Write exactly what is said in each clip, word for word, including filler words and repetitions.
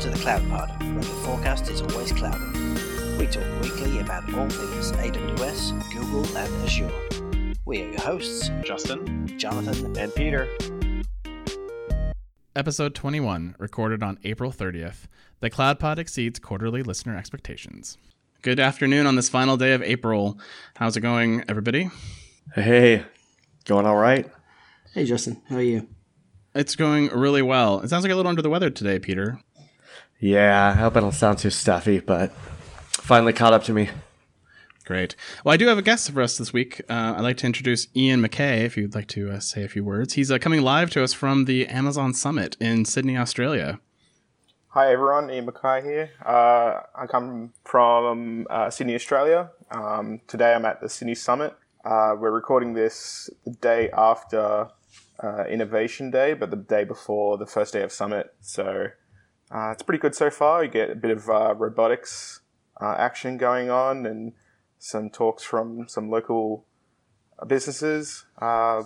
Welcome to the Cloud Pod, where the forecast is always cloudy. We talk weekly about all things A W S, Google, and Azure. We are your hosts, Justin, Jonathan, and Peter. Episode twenty-one, recorded on April thirtieth. The Cloud Pod exceeds quarterly listener expectations. Good afternoon on this final day of April. How's it going, everybody? Hey, going all right? Hey, Justin, how are you? It's going really well. It sounds like a little under the weather today, Peter. Yeah, I hope I don't sound too stuffy, but finally caught up to me. Great. Well, I do have a guest for us this week. Uh, I'd like to introduce Ian McKay, if you'd like to uh, say a few words. He's uh, coming live to us from the Amazon Summit in Sydney, Australia. Hi, everyone. Ian McKay here. Uh, I come from uh, Sydney, Australia. Um, today I'm at the Sydney Summit. Uh, we're recording this the day after Uh, Innovation Day, but the day before the first day of Summit. So uh, it's pretty good so far. You get a bit of uh, robotics uh, action going on and some talks from some local businesses uh,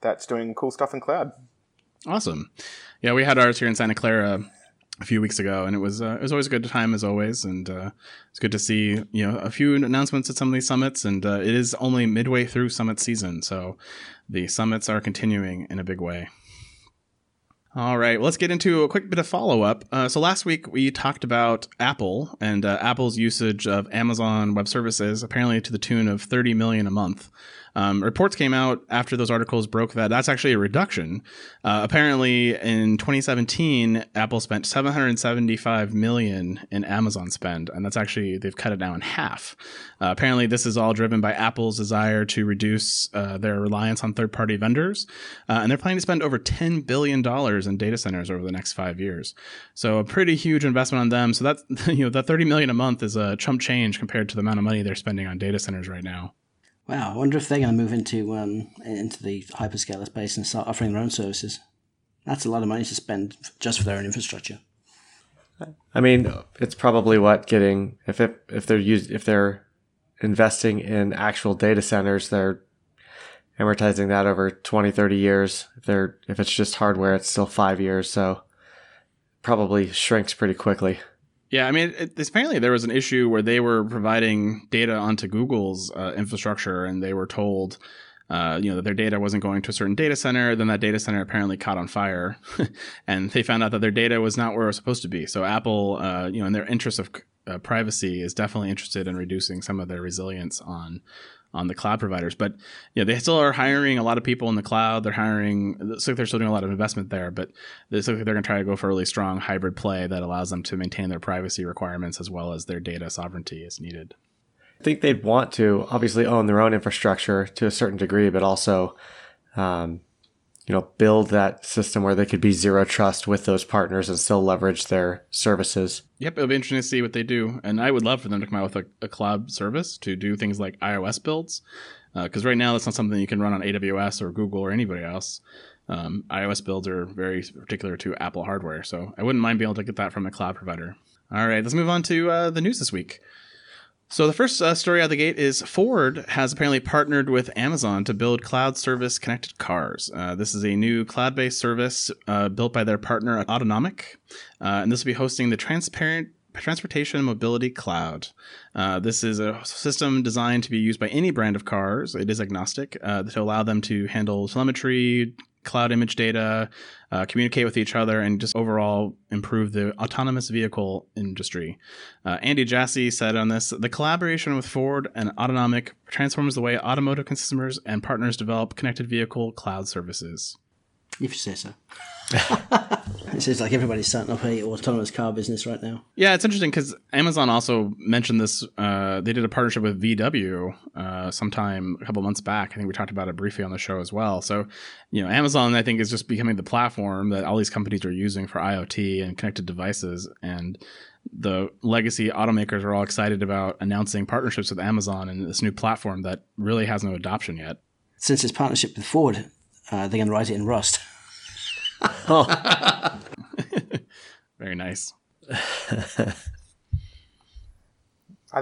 that's doing cool stuff in cloud. Awesome. Yeah, we had ours here in Santa Clara a few weeks ago, and it was uh, it was always a good time, as always, and uh, it's good to see, you know, a few announcements at some of these summits, and uh, it is only midway through summit season, so the summits are continuing in a big way. All right, well, let's get into a quick bit of follow-up. Uh, so last week we talked about Apple and uh, Apple's usage of Amazon Web Services, apparently to the tune of thirty million dollars a month. Um, reports came out after those articles broke that that's actually a reduction. Uh, apparently, in twenty seventeen, Apple spent seven hundred seventy-five million dollars in Amazon spend, and that's actually, they've cut it down in half. Uh, apparently, this is all driven by Apple's desire to reduce uh, their reliance on third-party vendors, uh, and they're planning to spend over ten billion dollars in data centers over the next five years. So a pretty huge investment on them. So that's, you know, that thirty million dollars a month is a chump change compared to the amount of money they're spending on data centers right now. Wow, I wonder if they're going to move into um, into the hyperscaler space and start offering their own services. That's a lot of money to spend just for their own infrastructure. I mean, it's probably what getting if it, if they're used if they're investing in actual data centers, they're amortizing that over twenty, thirty years. If they're if it's just hardware, it's still five years, so probably shrinks pretty quickly. Yeah, I mean, it, it, apparently there was an issue where they were providing data onto Google's uh, infrastructure, and they were told, uh, you know, that their data wasn't going to a certain data center. Then that data center apparently caught on fire, and they found out that their data was not where it was supposed to be. So Apple, uh, you know, in their interest of uh, privacy, is definitely interested in reducing some of their reliance on on the cloud providers. But you know, they still are hiring a lot of people in the cloud. They're hiring, it's like they're still doing a lot of investment there, but it's like they're going to try to go for a really strong hybrid play that allows them to maintain their privacy requirements as well as their data sovereignty as needed. I think they'd want to obviously own their own infrastructure to a certain degree, but also, um, you know, build that system where they could be zero trust with those partners and still leverage their services. Yep, it'll be interesting to see what they do. And I would love for them to come out with a, a cloud service to do things like iOS builds, because uh, right now that's not something you can run on A W S or Google or anybody else. Um, iOS builds are very particular to Apple hardware, so I wouldn't mind being able to get that from a cloud provider. All right, let's move on to uh, the news this week. So the first uh, story out of the gate is Ford has apparently partnered with Amazon to build cloud service connected cars. Uh, this is a new cloud-based service uh, built by their partner Autonomic, uh, and this will be hosting the transparent Transportation Mobility Cloud. Uh, this is a system designed to be used by any brand of cars. It is agnostic uh, to allow them to handle telemetry, cloud image data, uh, communicate with each other, and just overall improve the autonomous vehicle industry. Uh, Andy Jassy said on this, the collaboration with Ford and Autonomic transforms the way automotive consumers and partners develop connected vehicle cloud services. If you say so. It seems like everybody's starting up a autonomous car business right now. Yeah, it's interesting because Amazon also mentioned this. Uh, they did a partnership with V W uh, sometime a couple months back. I think we talked about it briefly on the show as well. So, you know, Amazon, I think, is just becoming the platform that all these companies are using for IoT and connected devices. And the legacy automakers are all excited about announcing partnerships with Amazon and this new platform that really has no adoption yet. Since its partnership with Ford, uh, they can write it in Rust. Oh. Very nice. I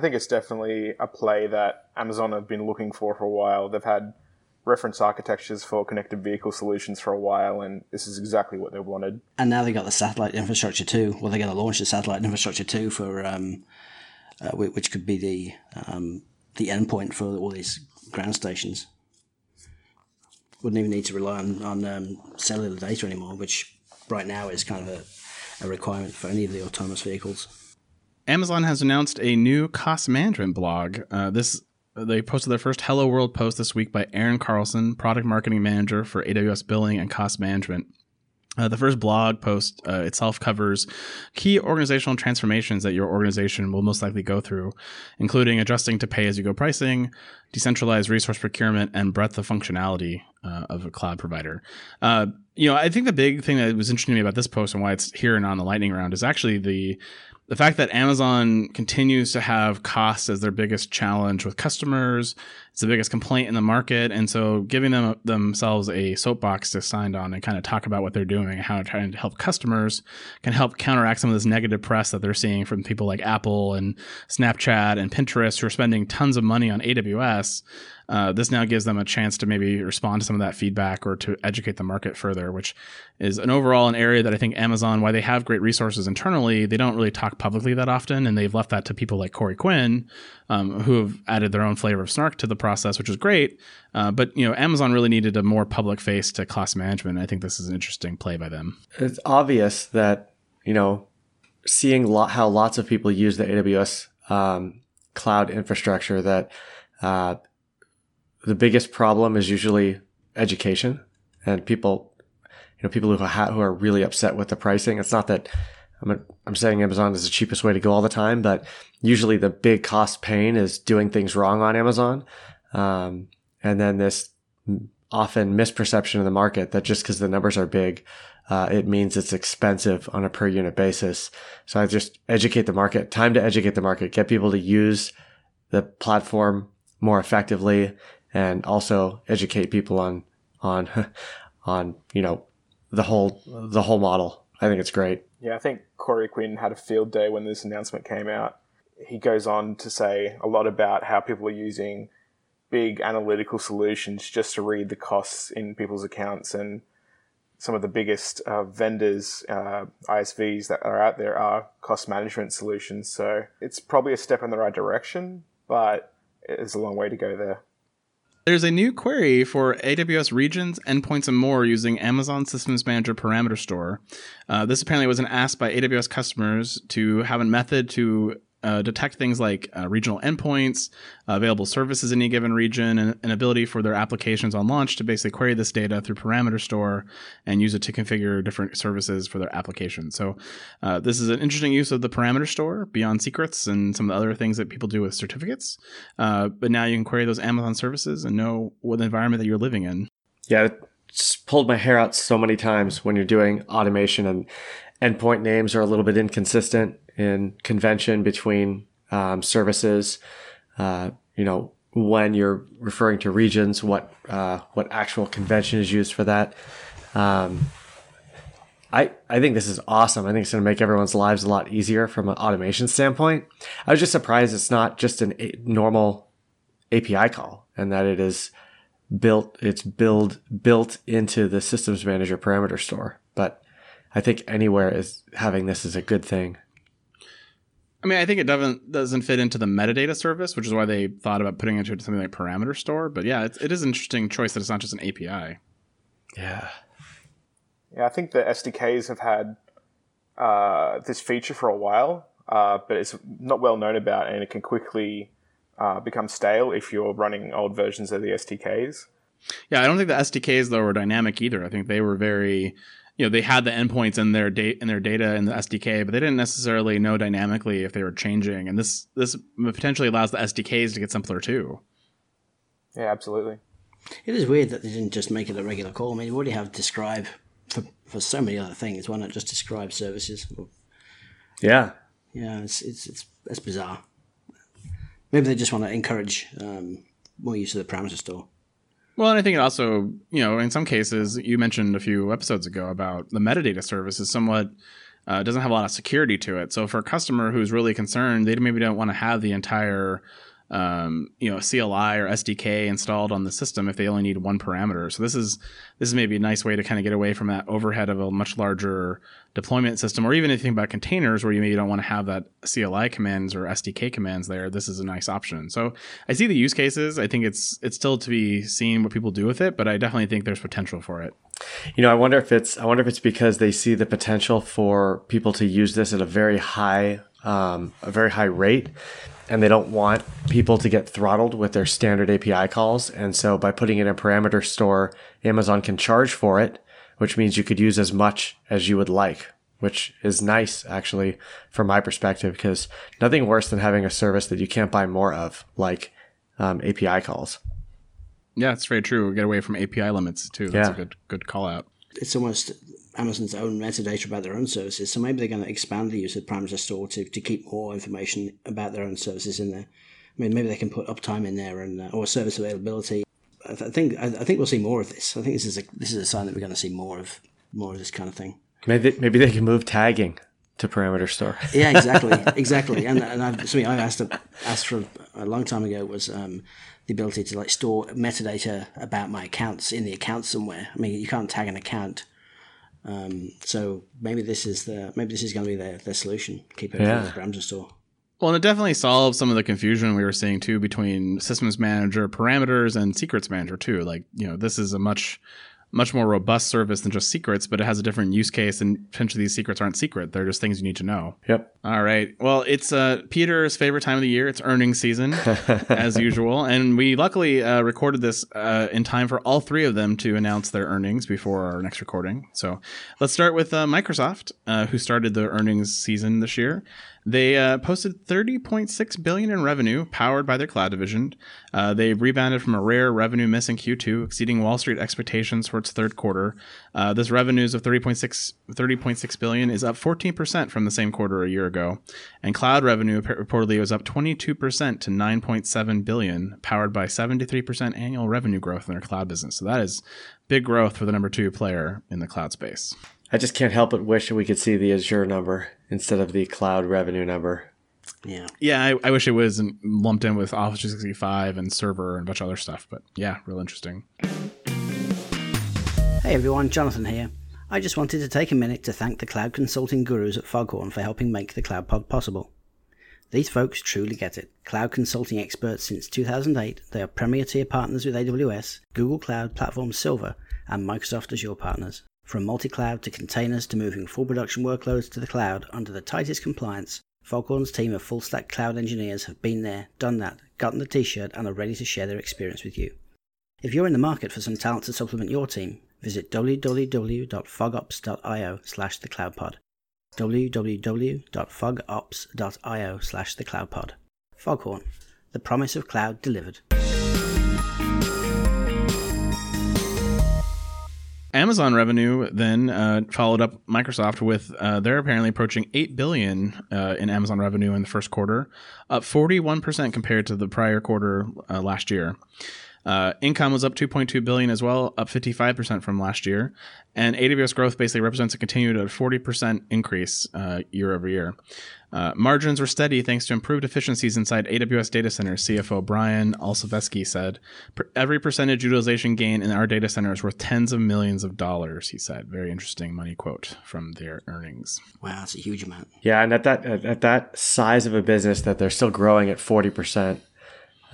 think it's definitely a play that Amazon have been looking for for a while. They've had reference architectures for connected vehicle solutions for a while, and this is exactly what they wanted. And now they got the satellite infrastructure too. Well, they're going to launch the satellite infrastructure too for um, uh, which could be the um, the endpoint for all these ground stations. Wouldn't even need to rely on, on um, cellular data anymore, which right now is kind of a, a requirement for any of the autonomous vehicles. Amazon has announced a new cost management blog. Uh, this They posted their first Hello World post this week by Aaron Carlson, Product Marketing Manager for A W S Billing and Cost Management. Uh, the first blog post uh, itself covers key organizational transformations that your organization will most likely go through, including adjusting to pay-as-you-go pricing, decentralized resource procurement, and breadth of functionality uh, of a cloud provider. Uh, you know, I think the big thing that was interesting to me about this post and why it's here and on the lightning round is actually the the fact that Amazon continues to have costs as their biggest challenge with customers. It's the biggest complaint in the market. And so giving them themselves a soapbox to stand on and kind of talk about what they're doing and how they're trying to help customers can help counteract some of this negative press that they're seeing from people like Apple and Snapchat and Pinterest who are spending tons of money on A W S. Uh, this now gives them a chance to maybe respond to some of that feedback or to educate the market further, which is an overall an area that I think Amazon, while they have great resources internally, they don't really talk publicly that often. And they've left that to people like Corey Quinn, um, who have added their own flavor of snark to the process, which is great. Uh, but, you know, Amazon really needed a more public face to cost management. And I think this is an interesting play by them. It's obvious that, you know, seeing lo- how lots of people use the A W S um, cloud infrastructure that, uh, the biggest problem is usually education and people, you know, people who ha- who are really upset with the pricing. It's not that I'm I'm saying Amazon is the cheapest way to go all the time, but usually the big cost pain is doing things wrong on Amazon, um, and then this often misperception of the market that just because the numbers are big, uh, it means it's expensive on a per unit basis. So I just educate the market. Time to educate the market. Get people to use the platform more effectively. And also educate people on, on, on you know, the whole the whole model. I think it's great. Yeah, I think Corey Quinn had a field day when this announcement came out. He goes on to say a lot about how people are using big analytical solutions just to read the costs in people's accounts. And some of the biggest uh, vendors, uh, I S Vs that are out there are cost management solutions. So it's probably a step in the right direction, but it's a long way to go there. There's a new query for A W S regions, endpoints, and more using Amazon Systems Manager Parameter Store. Uh, this apparently was an ask by A W S customers to have a method to uh, detect things like uh, regional endpoints, uh, available services in any given region, and an ability for their applications on launch to basically query this data through Parameter Store and use it to configure different services for their applications. So uh, this is an interesting use of the Parameter Store beyond secrets and some of the other things that people do with certificates. Uh, but now you can query those Amazon services and know what environment that you're living in. Yeah, it's pulled my hair out so many times when you're doing automation, and endpoint names are a little bit inconsistent in convention between um, services. Uh, you know, when you're referring to regions, what uh, what actual convention is used for that? Um, I I think this is awesome. I think it's going to make everyone's lives a lot easier from an automation standpoint. I was just surprised it's not just an a- normal A P I call, and that it is built it's build built into the Systems Manager Parameter Store. But I think anywhere is having this is a good thing. I mean, I think it doesn't doesn't fit into the metadata service, which is why they thought about putting it into something like Parameter Store. But yeah, it's, it is an interesting choice that it's not just an A P I. Yeah. Yeah, I think the S D Ks have had uh, this feature for a while, uh, but it's not well known about, and it can quickly uh, become stale if you're running old versions of the S D Ks. Yeah, I don't think the S D Ks, though, were dynamic either. I think they were very... You know, they had the endpoints in their data in their data in the S D K, but they didn't necessarily know dynamically if they were changing. And this this potentially allows the S D Ks to get simpler too. Yeah, absolutely. It is weird that they didn't just make it a regular call. I mean, you already have describe for, for so many other things. Why not just describe services? Yeah, yeah, it's it's it's, it's bizarre. Maybe they just want to encourage um, more use of the Parameter Store. Well, and I think it also, you know, in some cases, you mentioned a few episodes ago about the metadata service is somewhat, uh, doesn't have a lot of security to it. So for a customer who's really concerned, they maybe don't want to have the entire um, you know, a C L I or S D K installed on the system if they only need one parameter. So this is this is maybe a nice way to kind of get away from that overhead of a much larger deployment system, or even if you think about containers where you maybe don't want to have that C L I commands or S D K commands there, this is a nice option. So I see the use cases. I think it's it's still to be seen what people do with it, but I definitely think there's potential for it. You know, I wonder if it's I wonder if it's because they see the potential for people to use this at a very high um, a very high rate, and they don't want people to get throttled with their standard A P I calls. And so by putting it in a parameter store, Amazon can charge for it, which means you could use as much as you would like, which is nice actually from my perspective, because nothing worse than having a service that you can't buy more of, like um, A P I calls. Yeah, it's very true. We get away from A P I limits too. That's yeah. a good good call out. It's almost Amazon's own metadata about their own services. So maybe they're going to expand the use of Parameter Store to, to keep more information about their own services in there. I mean, maybe they can put uptime in there and uh, or service availability. I, th- I think I, I think we'll see more of this. I think this is a this is a sign that we're going to see more of more of this kind of thing. Maybe maybe they can move tagging to Parameter Store. Yeah, exactly, exactly. And and I've, something I asked asked for a long time ago was. Um, the ability to like store metadata about my accounts in the account somewhere. I mean, you can't tag an account. Um, so maybe this is the maybe this is going to be their, their solution. Keep it yeah. in the Parameter Store. Well, and it definitely solves some of the confusion we were seeing too between Systems Manager parameters and Secrets Manager too. Like, you know, this is a much much more robust service than just secrets, but it has a different use case, and potentially these secrets aren't secret. They're just things you need to know. Yep. All right. Well, it's uh, Peter's favorite time of the year. It's earnings season as usual. And we luckily uh, recorded this uh, in time for all three of them to announce their earnings before our next recording. So let's start with uh, Microsoft, uh, who started the earnings season this year. They uh, posted thirty point six billion dollars in revenue powered by their cloud division. Uh, they rebounded from a rare revenue miss in Q two, exceeding Wall Street expectations for its third quarter. Uh, this revenues of thirty point six billion dollars is up fourteen percent from the same quarter a year ago. And cloud revenue reportedly was up twenty-two percent to nine point seven billion dollars, powered by seventy-three percent annual revenue growth in their cloud business. So that is big growth for the number two player in the cloud space. I just can't help but wish we could see the Azure number instead of the cloud revenue number. Yeah, yeah. I, I wish it was lumped in with Office three sixty-five and server and a bunch of other stuff. But yeah, real interesting. Hey everyone, Jonathan here. I just wanted to take a minute to thank the cloud consulting gurus at Foghorn for helping make the Cloud Pod possible. These folks truly get it. Cloud consulting experts since two thousand eight, they are premier tier partners with A W S, Google Cloud Platform Silver, and Microsoft Azure partners. From multi-cloud to containers to moving full production workloads to the cloud under the tightest compliance, Foghorn's team of full-stack cloud engineers have been there, done that, gotten the t-shirt, and are ready to share their experience with you. If you're in the market for some talent to supplement your team, visit www.fogops.io slash thecloudpod. www.fogops.io slash thecloudpod. Foghorn, the promise of cloud delivered. Amazon revenue then uh, followed up Microsoft with uh, they're apparently approaching eight billion dollars uh, in Amazon revenue in the first quarter, up forty-one percent compared to the prior quarter uh, last year. Uh, income was up two point two billion dollars as well, up fifty-five percent from last year. And A W S growth basically represents a continued forty percent increase uh, year over year. Uh, margins were steady thanks to improved efficiencies inside A W S data centers, C F O Brian Olszewski said. Every percentage utilization gain in our data center is worth tens of millions of dollars, he said. Very interesting money quote from their earnings. Wow, that's a huge amount. Yeah, and at that at that size of a business that they're still growing at forty percent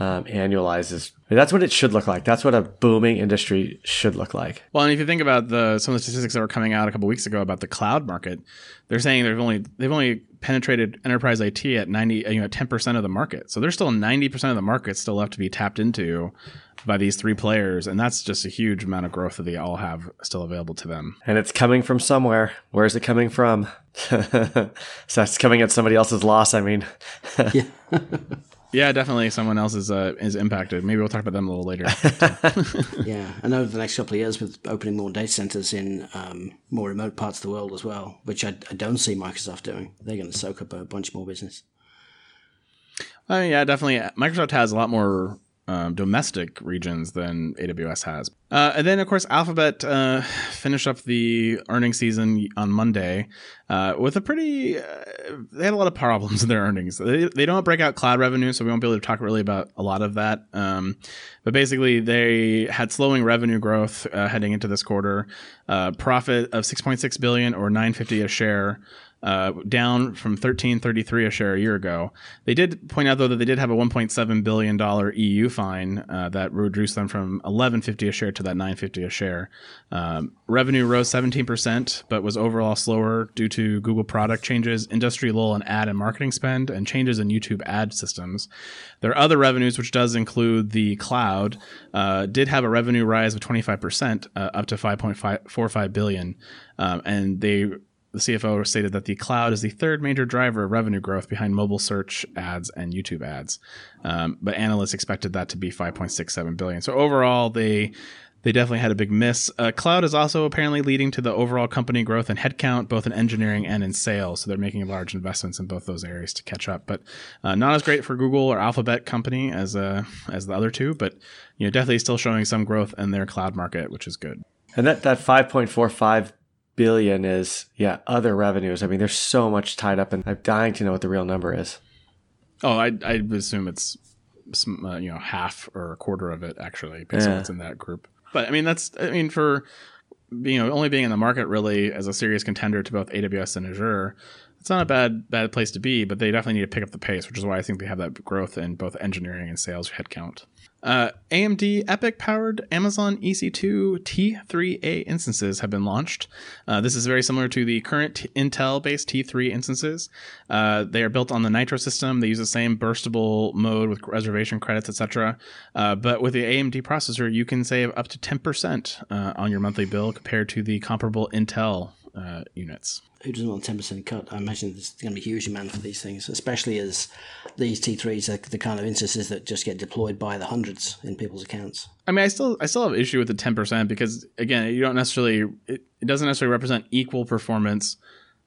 um, annualizes. That's what it should look like. That's what a booming industry should look like. Well, and if you think about the some of the statistics that were coming out a couple of weeks ago about the cloud market, they're saying they've only they've only penetrated enterprise I T at ninety, you know, ten percent of the market. So there's still ninety percent of the market still left to be tapped into by these three players, and that's just a huge amount of growth that they all have still available to them. And it's coming from somewhere. Where is it coming from? So it's coming at somebody else's loss. I mean, yeah. Yeah, definitely. Someone else is uh, is impacted. Maybe we'll talk about them a little later. Yeah, and over the next couple of years, with opening more data centers in um, more remote parts of the world as well, which I, I don't see Microsoft doing. They're going to soak up a bunch more business. Uh, yeah, definitely. Microsoft has a lot more um, domestic regions than A W S has. Uh, and then, of course, Alphabet uh, finished up the earnings season on Monday uh, with a pretty uh, – they had a lot of problems in their earnings. They, they don't break out cloud revenue, so we won't be able to talk really about a lot of that. Um, but basically, they had slowing revenue growth uh, heading into this quarter, uh, profit of six point six billion dollars or nine dollars and fifty cents a share. Uh, down from thirteen thirty-three a share a year ago. They did point out, though, that they did have a one point seven billion dollars E U fine uh, that reduced them from eleven fifty a share to that nine fifty a share. Um, revenue rose seventeen percent, but was overall slower due to Google product changes, industry lull in ad and marketing spend, and changes in YouTube ad systems. Their other revenues, which does include the cloud, uh, did have a revenue rise of twenty-five percent, uh, up to five point four five billion dollars, um, and they the C F O stated that the cloud is the third major driver of revenue growth behind mobile search ads and YouTube ads. Um, but analysts expected that to be five point six seven billion dollars. So overall, they they definitely had a big miss. Uh, cloud is also apparently leading to the overall company growth in headcount, both in engineering and in sales. So they're making large investments in both those areas to catch up. But uh, not as great for Google or Alphabet company as uh, as the other two. But you know, definitely still showing some growth in their cloud market, which is good. And that that five point four five billion is, yeah, other revenues. I mean, there's so much tied up, and I'm dying to know what the real number is. Oh, I I assume it's some, uh, you know, half or a quarter of it actually, because yeah. It's in that group. But I mean, that's I mean for you know only being in the market really as a serious contender to both A W S and Azure, it's not a bad bad place to be. But they definitely need to pick up the pace, which is why I think they have that growth in both engineering and sales headcount. Uh, A M D EPYC-powered Amazon E C two T three A instances have been launched. Uh, this is very similar to the current Intel-based T three instances. Uh, they are built on the Nitro system. They use the same burstable mode with reservation credits, et cetera. Uh, but with the A M D processor, you can save up to ten percent uh, on your monthly bill compared to the comparable Intel uh, units. Who doesn't want a ten percent cut? I imagine there's going to be a huge demand for these things, especially as these T threes are the kind of instances that just get deployed by the hundreds in people's accounts. I mean, I still I still have an issue with the ten percent because, again, you don't necessarily it, it doesn't necessarily represent equal performance.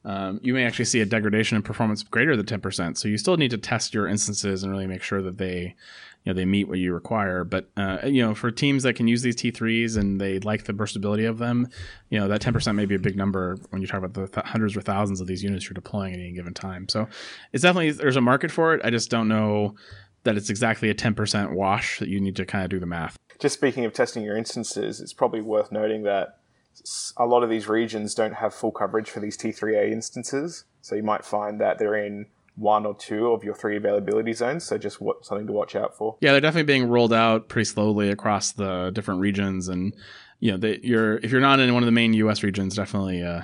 Um, you may actually see a degradation in performance greater than ten percent. So you still need to test your instances and really make sure that they you know, they meet what you require. But, uh, you know, for teams that can use these T threes and they like the burstability of them, you know, that ten percent may be a big number when you talk about the th- hundreds or thousands of these units you're deploying at any given time. So it's definitely, there's a market for it. I just don't know that it's exactly a ten percent wash that you need to kind of do the math. Just speaking of testing your instances, it's probably worth noting that a lot of these regions don't have full coverage for these T three A instances. So you might find that they're in one or two of your three availability zones. So just what, something to watch out for. Yeah, they're definitely being rolled out pretty slowly across the different regions. And you know, they, you're if you're not in one of the main U S regions, definitely uh,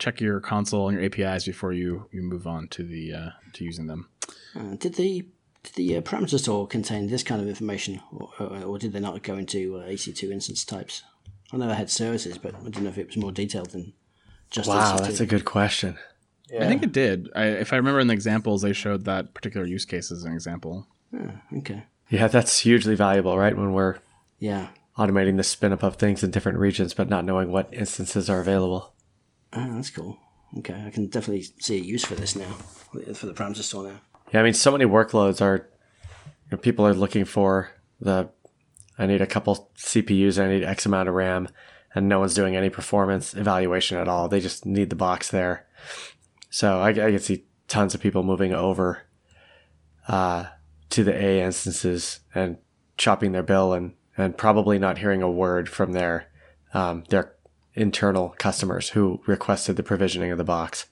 check your console and your A P Is before you, you move on to the uh, to using them. Uh, did the did the uh, parameter store contain this kind of information, or, or, or did they not go into uh, E C two instance types? I know they had services, but I don't know if it was more detailed than just wow, E C two. That's a good question. Yeah. I think it did. I, if I remember in the examples, they showed that particular use case as an example. Oh, okay. Yeah, that's hugely valuable, right? When we're yeah automating the spin-up of things in different regions, but not knowing what instances are available. Oh, that's cool. Okay, I can definitely see a use for this now, for the parameter store now. Yeah, I mean, so many workloads are, you know, people are looking for the, I need a couple C P Us, I need X amount of RAM, and no one's doing any performance evaluation at all. They just need the box there. So I, I can see tons of people moving over uh, to the A instances and chopping their bill and, and probably not hearing a word from their um, their internal customers who requested the provisioning of the box.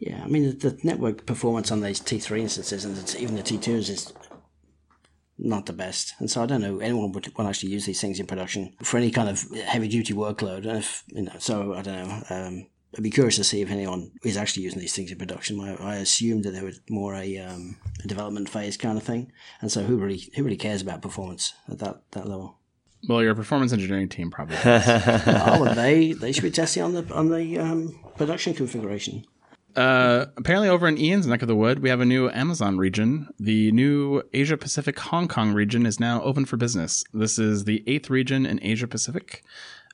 Yeah, I mean, the network performance on these T three instances and even the T twos is not the best. And so I don't know anyone would want to actually use these things in production for any kind of heavy-duty workload. And if, you know, so I don't know. Um, I'd be curious to see if anyone is actually using these things in production. I, I assumed that they were more a, um, a development phase kind of thing. And so who really who really cares about performance at that, that level? Well, your performance engineering team probably does. Oh, well, they, they should be testing on the, on the um, production configuration. Uh, apparently over in Ian's neck of the wood, we have a new Amazon region. The new Asia Pacific Hong Kong region is now open for business. This is the eighth region in Asia Pacific.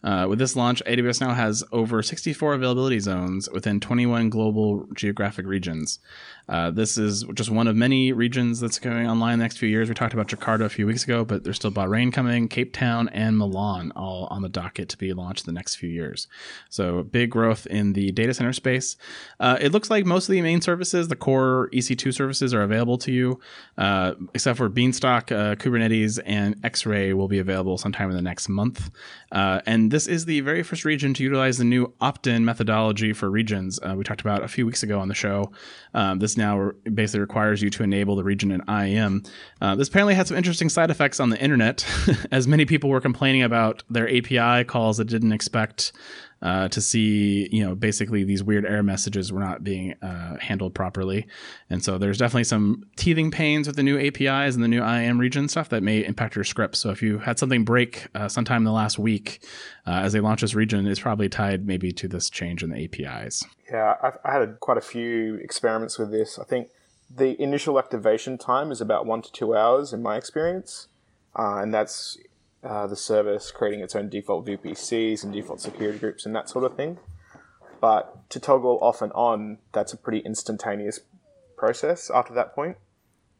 Uh, with this launch, A W S now has over sixty-four availability zones within twenty-one global geographic regions. Uh, this is just one of many regions that's going online in the next few years. We talked about Jakarta a few weeks ago, but there's still Bahrain coming, Cape Town, and Milan all on the docket to be launched in the next few years. So big growth in the data center space. Uh, it looks like most of the main services, the core E C two services, are available to you, uh, except for Beanstalk, uh, Kubernetes, and X-Ray will be available sometime in the next month. Uh, and this is the very first region to utilize the new opt-in methodology for regions. Uh, we talked about a few weeks ago on the show. Um, this now basically requires you to enable the region in I A M. Uh, this apparently had some interesting side effects on the internet, as many people were complaining about their A P I calls that didn't expect uh, to see, you know, basically these weird error messages were not being uh, handled properly. And so there's definitely some teething pains with the new A P Is and the new I A M region stuff that may impact your scripts. So if you had something break uh, sometime in the last week uh, as they launch this region, it's probably tied maybe to this change in the A P Is. Yeah, I've, I had quite a few experiments with this. I think the initial activation time is about one to two hours in my experience. Uh, and that's uh, the service creating its own default V P Cs and default security groups and that sort of thing. But to toggle off and on, that's a pretty instantaneous process after that point.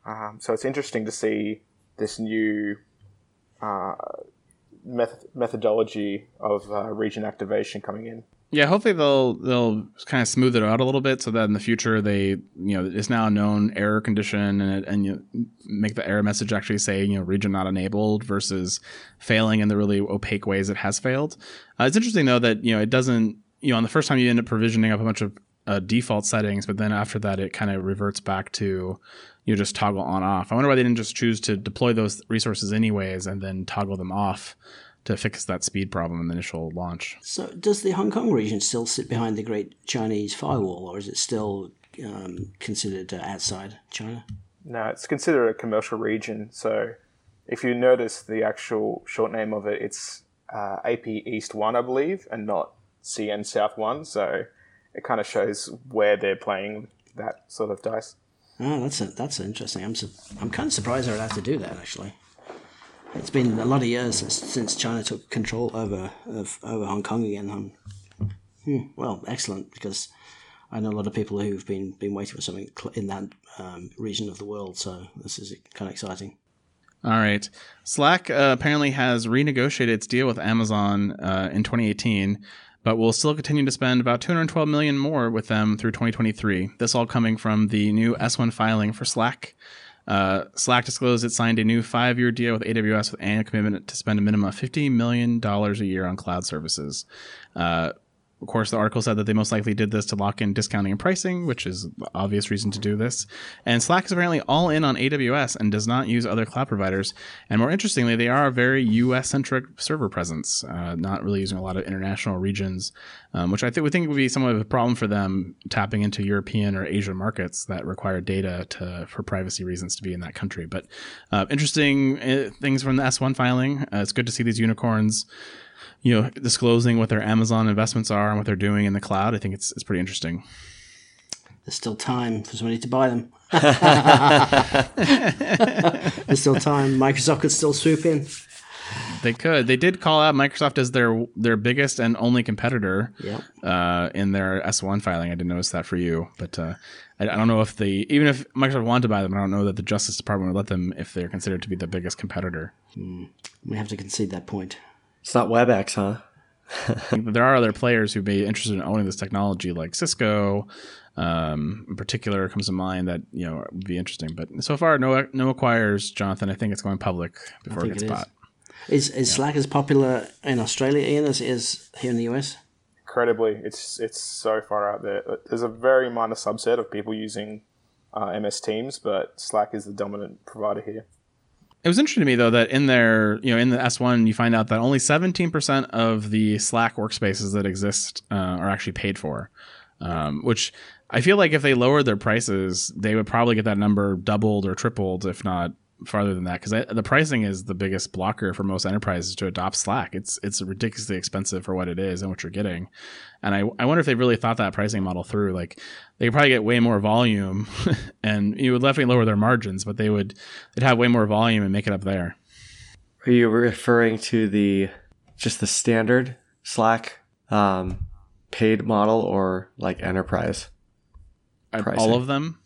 Um, so it's interesting to see this new uh, method- methodology of uh, region activation coming in. Yeah, hopefully they'll they'll kind of smooth it out a little bit so that in the future they, you know, it's now a known error condition and and you make the error message actually say, you know, region not enabled versus failing in the really opaque ways it has failed. Uh, it's interesting though that, you know, it doesn't, you know, on the first time you end up provisioning up a bunch of uh, default settings, but then after that it kind of reverts back to, you know, just toggle on off. I wonder why they didn't just choose to deploy those resources anyways and then toggle them off to fix that speed problem in the initial launch. So does the Hong Kong region still sit behind the Great Chinese Firewall, or is it still um, considered outside China? No, it's considered a commercial region. So if you notice the actual short name of it, it's uh, A P East one, I believe, and not C N South one. So it kind of shows where they're playing that sort of dice. Oh, that's a, that's interesting. I'm su- I'm kind of surprised they're allowed to do that, actually. It's been a lot of years since, since China took control over of, over Hong Kong again. Um, hmm, well, excellent, because I know a lot of people who've been been waiting for something in that um, region of the world. So this is kind of exciting. All right. Slack uh, apparently has renegotiated its deal with Amazon uh, in twenty eighteen. But we'll still continue to spend about two hundred twelve million dollars more with them through twenty twenty-three. This all coming from the new S one filing for Slack. Uh, Slack disclosed it signed a new five-year deal with A W S with annual commitment to spend a minimum of fifty million dollars a year on cloud services. Uh, of course, the article said that they most likely did this to lock in discounting and pricing, which is the obvious reason to do this. And Slack is apparently all in on A W S and does not use other cloud providers. And more interestingly, they are a very U S-centric server presence, uh, not really using a lot of international regions, um, which I think we think would be somewhat of a problem for them tapping into European or Asian markets that require data to, for privacy reasons to be in that country. But uh, interesting things from the S one filing. Uh, it's good to see these unicorns, you know, disclosing what their Amazon investments are and what they're doing in the cloud. I think it's it's pretty interesting. There's still time for somebody to buy them. There's still time. Microsoft could still swoop in. They could. They did call out Microsoft as their their biggest and only competitor. Yep. uh, in their S one filing. I didn't notice that for you. But uh, I, I don't know if the, even if Microsoft wanted to buy them, I don't know that the Justice Department would let them if they're considered to be the biggest competitor. Hmm. We have to concede that point. It's not WebEx, huh? There are other players who may be interested in owning this technology, like Cisco, um, in particular, comes to mind that, you know, would be interesting. But so far, no no acquires, Jonathan. I think it's going public before it gets bought. Is is yeah. Slack as popular in Australia, Ian, as it is here in the U S? Incredibly, it's it's so far out there. There's a very minor subset of people using uh, M S Teams, but Slack is the dominant provider here. It was interesting to me, though, that in their, you know, in the S one, you find out that only seventeen percent of the Slack workspaces that exist uh, are actually paid for, um, which I feel like if they lowered their prices, they would probably get that number doubled or tripled, if not farther than that, because the pricing is the biggest blocker for most enterprises to adopt Slack. It's it's ridiculously expensive for what it is and what you're getting. And I, I wonder if they really thought that pricing model through. Like, they could probably get way more volume and you would definitely lower their margins, but they would they'd have way more volume and make it up there. Are you referring to the just the standard Slack um, paid model or like enterprise? Pricing? All of them.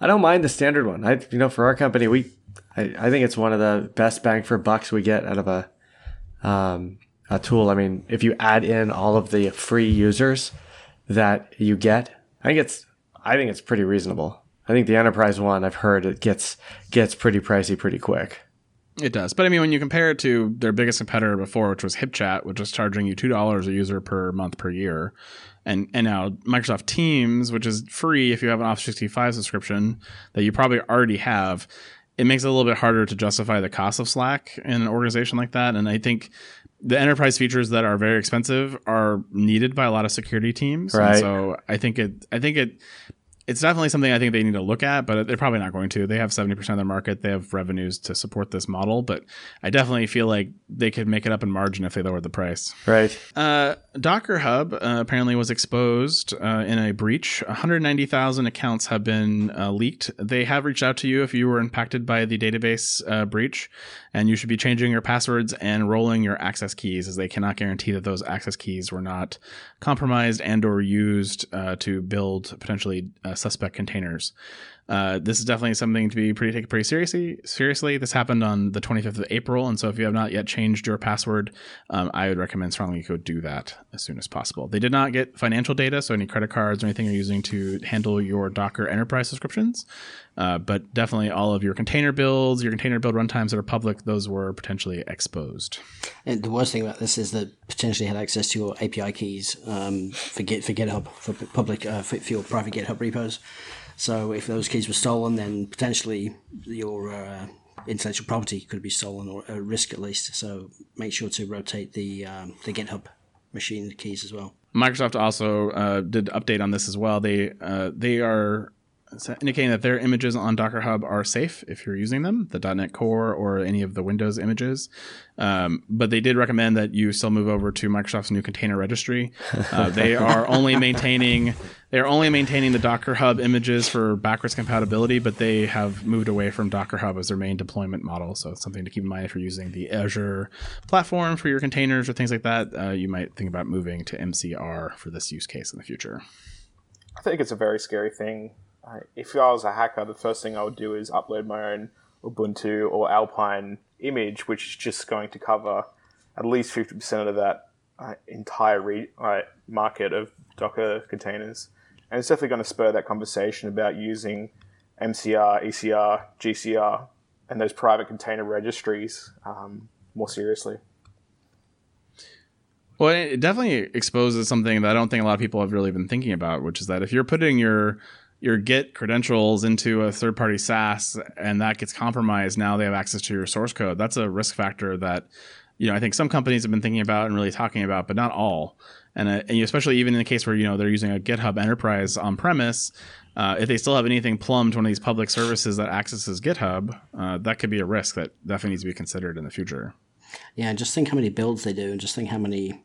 I don't mind the standard one. I, you know, for our company, we, I, I think it's one of the best bang for bucks we get out of a, um, a tool. I mean, if you add in all of the free users that you get, I think it's, I think it's pretty reasonable. I think the enterprise one, I've heard it gets, gets pretty pricey pretty quick. It does. But I mean, when you compare it to their biggest competitor before, which was HipChat, which was charging you two dollars a user per month per year. And and now Microsoft Teams, which is free if you have an Office sixty-five subscription that you probably already have, it makes it a little bit harder to justify the cost of Slack in an organization like that. And I think the enterprise features that are very expensive are needed by a lot of security teams. Right. And so I think it I think it it's definitely something I think they need to look at, but they're probably not going to. They have seventy percent of their market. They have revenues to support this model, but I definitely feel like they could make it up in margin if they lowered the price. Right. Uh, Docker Hub uh, apparently was exposed uh, in a breach. one hundred ninety thousand accounts have been uh, leaked. They have reached out to you if you were impacted by the database uh, breach, and you should be changing your passwords and rolling your access keys, as they cannot guarantee that those access keys were not compromised and or used uh, to build potentially uh, suspect containers. Uh, this is definitely something to be pretty taken pretty seriously. Seriously, this happened on the twenty-fifth of April, and so if you have not yet changed your password, um, I would recommend strongly you go do that as soon as possible. They did not get financial data, so any credit cards or anything you're using to handle your Docker enterprise subscriptions, uh, but definitely all of your container builds, your container build runtimes that are public, those were potentially exposed. And the worst thing about this is that potentially had access to your A P I keys um, for Git, for GitHub, for public, uh, for your private GitHub repos. So if those keys were stolen, then potentially your uh, intellectual property could be stolen, or at risk at least. So make sure to rotate the um, the GitHub machine keys as well. Microsoft also uh, did an update on this as well. They uh, they are indicating that their images on Docker Hub are safe if you're using them, the .NET Core or any of the Windows images. Um, but they did recommend that you still move over to Microsoft's new container registry. Uh, they are only maintaining they are only maintaining the Docker Hub images for backwards compatibility, but they have moved away from Docker Hub as their main deployment model. So it's something to keep in mind if you're using the Azure platform for your containers or things like that. Uh, you might think about moving to M C R for this use case in the future. I think it's a very scary thing. If I was a hacker, the first thing I would do is upload my own Ubuntu or Alpine image, which is just going to cover at least fifty percent of that uh, entire re- uh, market of Docker containers. And it's definitely going to spur that conversation about using M C R, E C R, G C R, and those private container registries um, more seriously. Well, it definitely exposes something that I don't think a lot of people have really been thinking about, which is that if you're putting your your Git credentials into a third-party SaaS and that gets compromised, now they have access to your source code. That's a risk factor that, you know, I think some companies have been thinking about and really talking about, but not all. And, uh, and especially even in the case where, you know, they're using a GitHub Enterprise on-premise, uh, if they still have anything plumbed to one of these public services that accesses GitHub, uh, that could be a risk that definitely needs to be considered in the future. Yeah, and just think how many builds they do and just think how many...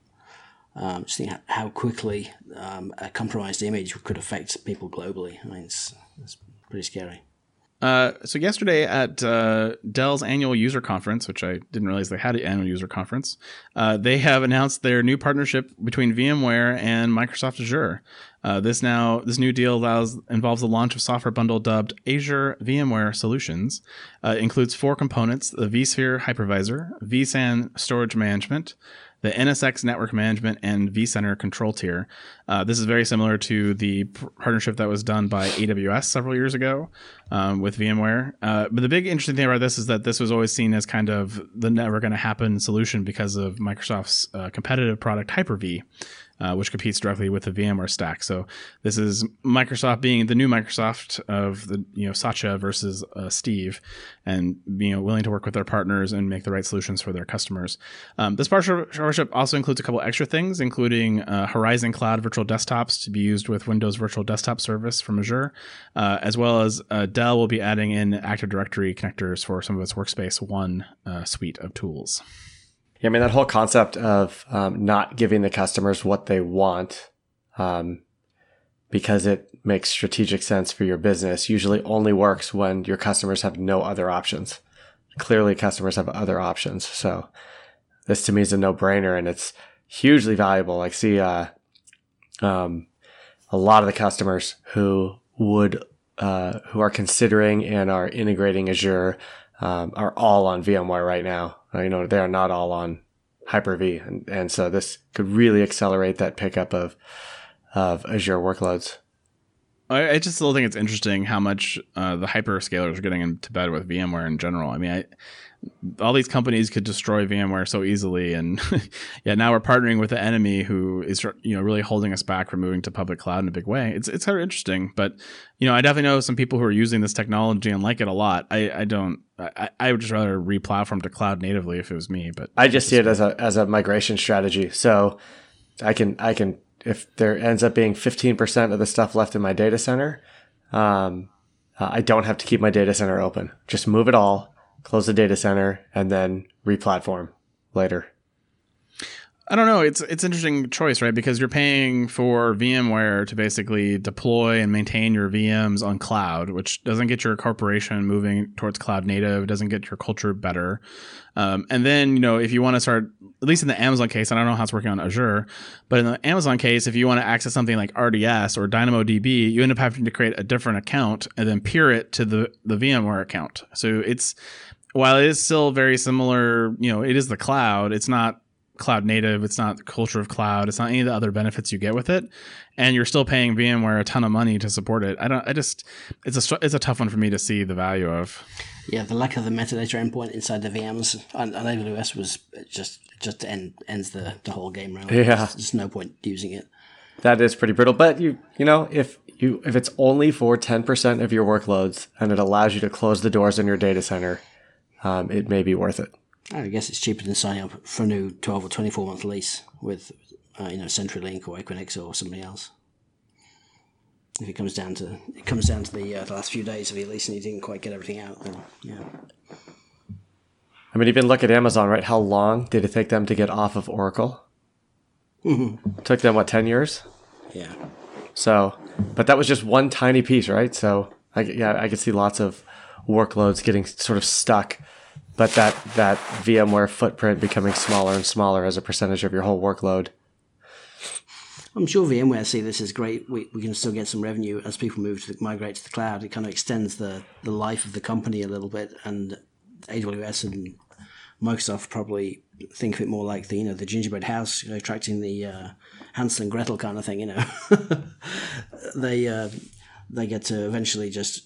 Um, just think how quickly um, a compromised image could affect people globally. I mean, it's, it's pretty scary. Uh, so yesterday at uh, Dell's annual user conference, which I didn't realize they had an annual user conference, uh, they have announced their new partnership between VMware and Microsoft Azure. Uh, this now this new deal allows involves the launch of software bundle dubbed Azure VMware Solutions. Uh, includes four components: the vSphere hypervisor, vSAN storage management, the N S X Network Management, and vCenter Control Tier. Uh, this is very similar to the partnership that was done by A W S several years ago um, with VMware. Uh, but the big interesting thing about this is that this was always seen as kind of the never going to happen solution because of Microsoft's uh, competitive product Hyper-V, uh, which competes directly with the VMware stack. So this is Microsoft being the new Microsoft of the, you know, Satya versus uh, Steve, and, you know, willing to work with their partners and make the right solutions for their customers. Um, this partnership also includes a couple extra things, including uh, Horizon Cloud virtual desktops to be used with Windows Virtual Desktop Service from Azure, uh, as well as uh, Dell will be adding in Active Directory connectors for some of its Workspace ONE uh, suite of tools. Yeah, I mean, that whole concept of um, not giving the customers what they want um, because it makes strategic sense for your business usually only works when your customers have no other options. Clearly, customers have other options. So this to me is a no-brainer, and it's hugely valuable. I see uh, um, a lot of the customers who would uh, who are considering and are integrating Azure um, are all on VMware right now. You know, they are not all on Hyper-V, and, and so this could really accelerate that pickup of of Azure workloads. I, I just still think it's interesting how much uh, the hyperscalers are getting into bed with VMware in general. I mean, I, all these companies could destroy VMware so easily, and yeah, now we're partnering with the enemy who is, you know, really holding us back from moving to public cloud in a big way. It's it's kind of interesting, but you know, I definitely know some people who are using this technology and like it a lot. I, I don't. I, I would just rather re-platform to cloud natively if it was me. But I just see it as a as a migration strategy. So I can I can. If there ends up being fifteen percent of the stuff left in my data center, um, uh, I don't have to keep my data center open. Just move it all, close the data center, and then replatform later. I don't know. It's it's an interesting choice, right? Because you're paying for VMware to basically deploy and maintain your V Ms on cloud, which doesn't get your corporation moving towards cloud native, doesn't get your culture better. Um, and then, you know, if you want to start, at least in the Amazon case, I don't know how it's working on Azure, but in the Amazon case, if you want to access something like R D S or DynamoDB, you end up having to create a different account and then peer it to the, the VMware account. So it's, while it is still very similar, you know, it is the cloud, it's not cloud native, it's not the culture of cloud, it's not any of the other benefits you get with it, and you're still paying VMware a ton of money to support it. I don't, I just, it's a, it's a tough one for me to see the value of. Yeah, the lack of the metadata endpoint inside the V Ms on, on A W S was just, just end, ends the, the whole game round. Yeah. There's just no point using it. That is pretty brutal, but you, you know, if you, if it's only for ten percent of your workloads and it allows you to close the doors on your data center, um, it may be worth it. I guess it's cheaper than signing up for a new twelve or twenty-four month lease with, uh, you know, CenturyLink or Equinix or somebody else. If it comes down to it comes down to the, uh, the last few days of your lease and you didn't quite get everything out, then yeah. I mean, even look at Amazon, right? How long did it take them to get off of Oracle? Mm-hmm. It took them what, ten years? Yeah. So, but that was just one tiny piece, right? So, I, yeah, I could see lots of workloads getting sort of stuck. But that, that VMware footprint becoming smaller and smaller as a percentage of your whole workload. I'm sure VMware see this as great. We we can still get some revenue as people move to the, migrate to the cloud. It kind of extends the, the life of the company a little bit. And A W S and Microsoft probably think of it more like the you know the gingerbread house, you know, attracting the uh, Hansel and Gretel kind of thing. You know, they uh, they get to eventually just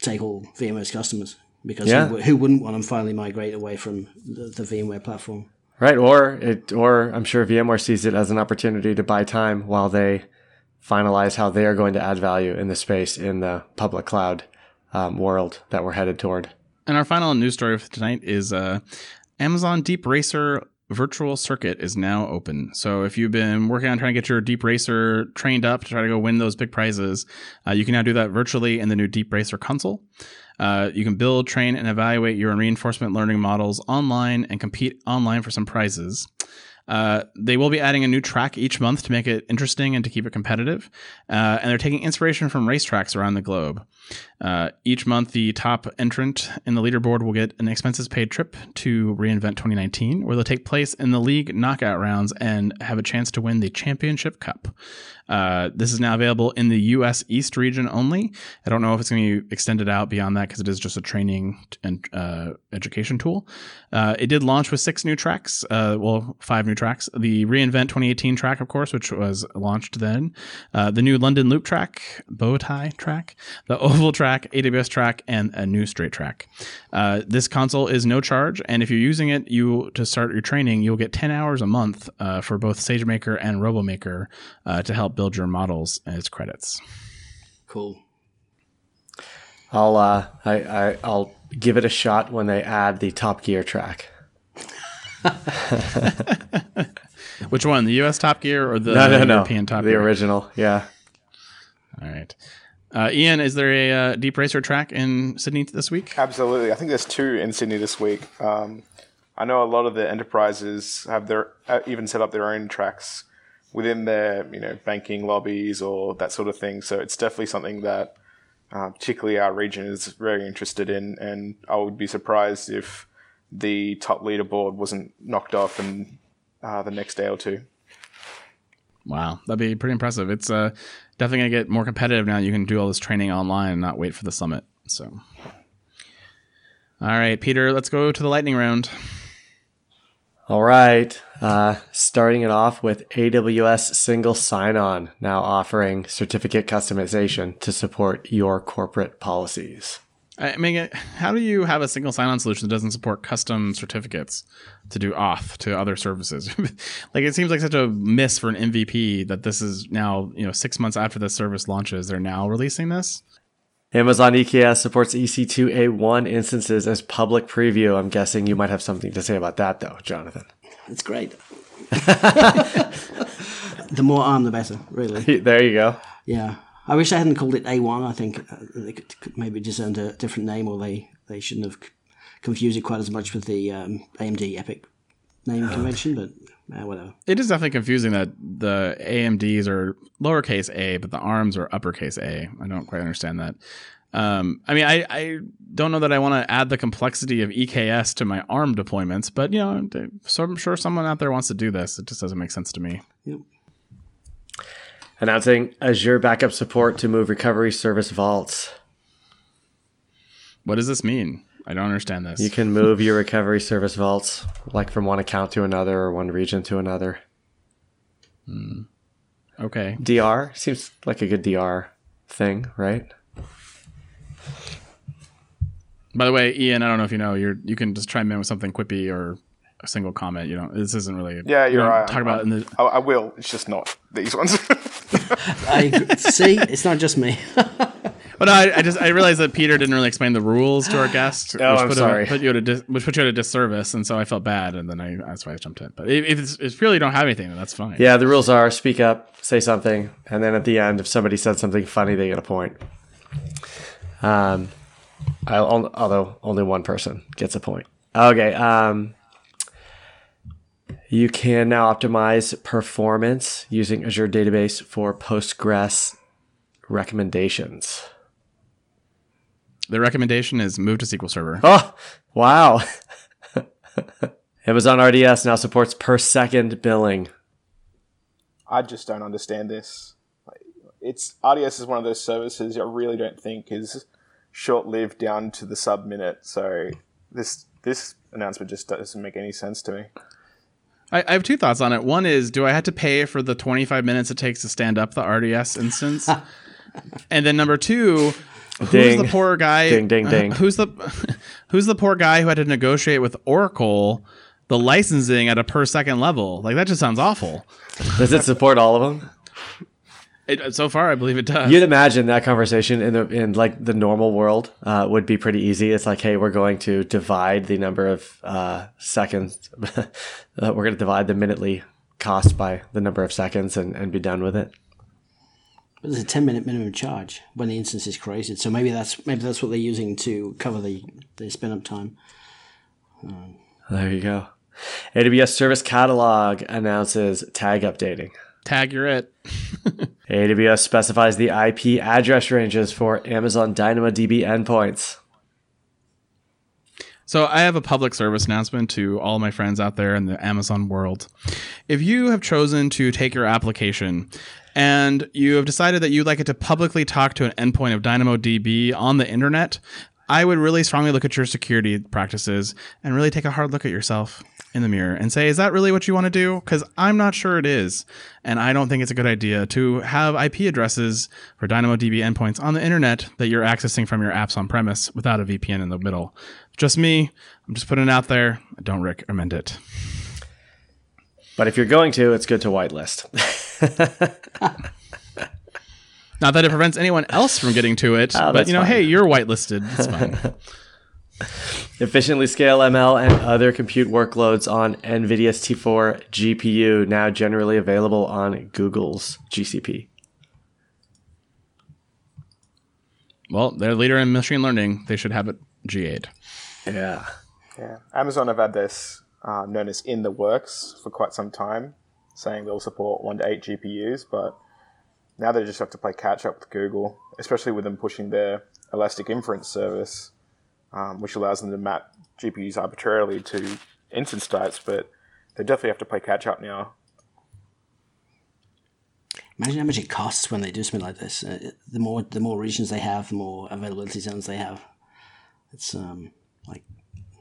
take all VMware's customers. Because yeah. who, who wouldn't want to finally migrate away from the, the VMware platform? Right, or it, or I'm sure VMware sees it as an opportunity to buy time while they finalize how they are going to add value in the space in the public cloud um, world that we're headed toward. And our final news story for tonight is uh, Amazon Deep Racer Virtual Circuit is now open. So if you've been working on trying to get your Deep Racer trained up to try to go win those big prizes, uh, you can now do that virtually in the new Deep Racer console. Uh, you can build, train, and evaluate your reinforcement learning models online and compete online for some prizes. Uh, they will be adding a new track each month to make it interesting and to keep it competitive. Uh, and they're taking inspiration from racetracks around the globe. Uh, each month, the top entrant in the leaderboard will get an expenses paid trip to reInvent twenty nineteen, where they'll take place in the league knockout rounds and have a chance to win the Championship Cup. Uh, this is now available in the U S East region only. I don't know if it's going to be extended out beyond that because it is just a training and uh, education tool. Uh, it did launch with six new tracks, uh, well, five new tracks. The reInvent twenty eighteen track, of course, which was launched then. Uh, the new London Loop track, bow tie track, the oval track, A W S track, and a new straight track. Uh, this console is no charge, and if you're using it you to start your training, you'll get ten hours a month uh, for both SageMaker and RoboMaker uh, to help build your models as credits. Cool. I'll uh, I, I I'll give it a shot when they add the Top Gear track. Which one? The U S Top Gear or the no, no, European no. Top the Gear? The original, yeah. All right. Uh, Ian, is there a uh, Deep Racer track in Sydney this week? Absolutely. I think there's two in Sydney this week. Um, I know a lot of the enterprises have their uh, even set up their own tracks within their, you know, banking lobbies or that sort of thing. So it's definitely something that uh, particularly our region is very interested in. And I would be surprised if the top leaderboard wasn't knocked off and uh, the next day or two. Wow, that'd be pretty impressive. It's uh, definitely going to get more competitive now. You can do all this training online and not wait for the summit. So, all right, Peter, let's go to the lightning round. All right, uh, starting it off with A W S Single Sign-On, now offering certificate customization to support your corporate policies. I mean, how do you have a single sign-on solution that doesn't support custom certificates to do auth to other services? Like, it seems like such a miss for an M V P that this is now, you know, six months after the service launches, they're now releasing this. Amazon E K S supports E C two A one instances as public preview. I'm guessing you might have something to say about that, though, Jonathan. It's great. The more A R M, the better, really. There you go. Yeah. I wish they hadn't called it A one. I think they could maybe just earned a different name, or they, they shouldn't have confused it quite as much with the um, A M D EPIC name convention, but uh, whatever. It is definitely confusing that the A M Ds are lowercase a, but the A R Ms are uppercase A. I don't quite understand that. Um, I mean, I, I don't know that I want to add the complexity of E K S to my A R M deployments, but you know, so I'm sure someone out there wants to do this. It just doesn't make sense to me. Yep. Announcing Azure backup support to move recovery service vaults. What does this mean? I don't understand this. You can move your recovery service vaults, like from one account to another or one region to another. Mm. Okay. D R seems like a good D R thing, right? By the way, Ian, I don't know if you know, you're you can just chime in with something quippy or a single comment. You know, this isn't really. Yeah, you're you right. Talk about I, in the. I, I will. It's just not these ones. I see. It's not just me. But no, I, I just I realized that Peter didn't really explain the rules to our guests, oh, which, I'm put sorry. A, put you at a dis, which put you at a disservice, and so I felt bad, and then I that's why I jumped in. But if it's, if you really don't have anything, then that's fine. Yeah, the rules are: speak up, say something, and then at the end, if somebody said something funny, they get a point. Um, I'll, although only one person gets a point. Okay. Um, you can now optimize performance using Azure Database for Postgres recommendations. The recommendation is move to S Q L Server. Oh, wow. Amazon R D S now supports per second billing. I just don't understand this. It's R D S is one of those services I really don't think is short-lived down to the sub-minute. So this this announcement just doesn't make any sense to me. I, I have two thoughts on it. One is, do I have to pay for the twenty-five minutes it takes to stand up the R D S instance? And then number two... Who's ding. the poor guy? Ding, ding, ding. Uh, who's the Who's the poor guy who had to negotiate with Oracle the licensing at a per second level? Like, that just sounds awful. Does it support all of them? It, so far, I believe it does. You'd imagine that conversation in the in like the normal world uh, would be pretty easy. It's like, hey, we're going to divide the number of uh, seconds. We're going to divide the minutely cost by the number of seconds and, and be done with it. But there's a ten minute minimum charge when the instance is created, so maybe that's maybe that's what they're using to cover the, the spin up time. Um, there you go. A W S Service Catalog announces tag updating. Tag, you're it. A W S specifies the I P address ranges for Amazon DynamoDB endpoints. So I have a public service announcement to all my friends out there in the Amazon world. If you have chosen to take your application and you have decided that you'd like it to publicly talk to an endpoint of DynamoDB on the internet, I would really strongly look at your security practices and really take a hard look at yourself in the mirror and say, is that really what you want to do? Because I'm not sure it is. And I don't think it's a good idea to have I P addresses for DynamoDB endpoints on the internet that you're accessing from your apps on premise without a V P N in the middle. Just me. I'm just putting it out there. I don't recommend it. But if you're going to, it's good to whitelist. Not that it prevents anyone else from getting to it, oh, but you know, fine. Hey, you're whitelisted. It's fine. Efficiently scale M L and other compute workloads on NVIDIA's T four G P U, now generally available on Google's G C P. Well, they're a leader in machine learning. They should have it G A'd. Yeah. Yeah. Amazon have had this uh, known as in the works for quite some time, saying they'll support one to eight G P Us, but now they just have to play catch up with Google, especially with them pushing their Elastic Inference service, um, which allows them to map G P Us arbitrarily to instance types. But they definitely have to play catch up now. Imagine how much it costs when they do something like this. Uh, the more the more regions they have, the more availability zones they have. It's um like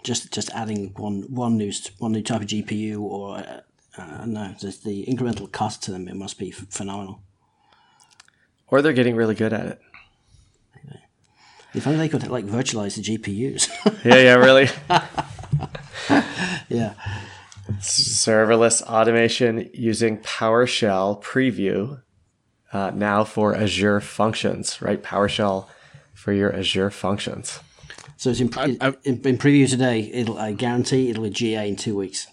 just just adding one one new one new type of G P U or uh, uh, no, just the incremental cost to them, it must be f- phenomenal. Or they're getting really good at it. Okay. If only they could like virtualize the G P Us. yeah, yeah, really. yeah. Serverless automation using PowerShell preview uh, now for Azure Functions, right? PowerShell for your Azure Functions. So it's in, I, I, in, in preview today. It'll, I guarantee it'll be G A in two weeks.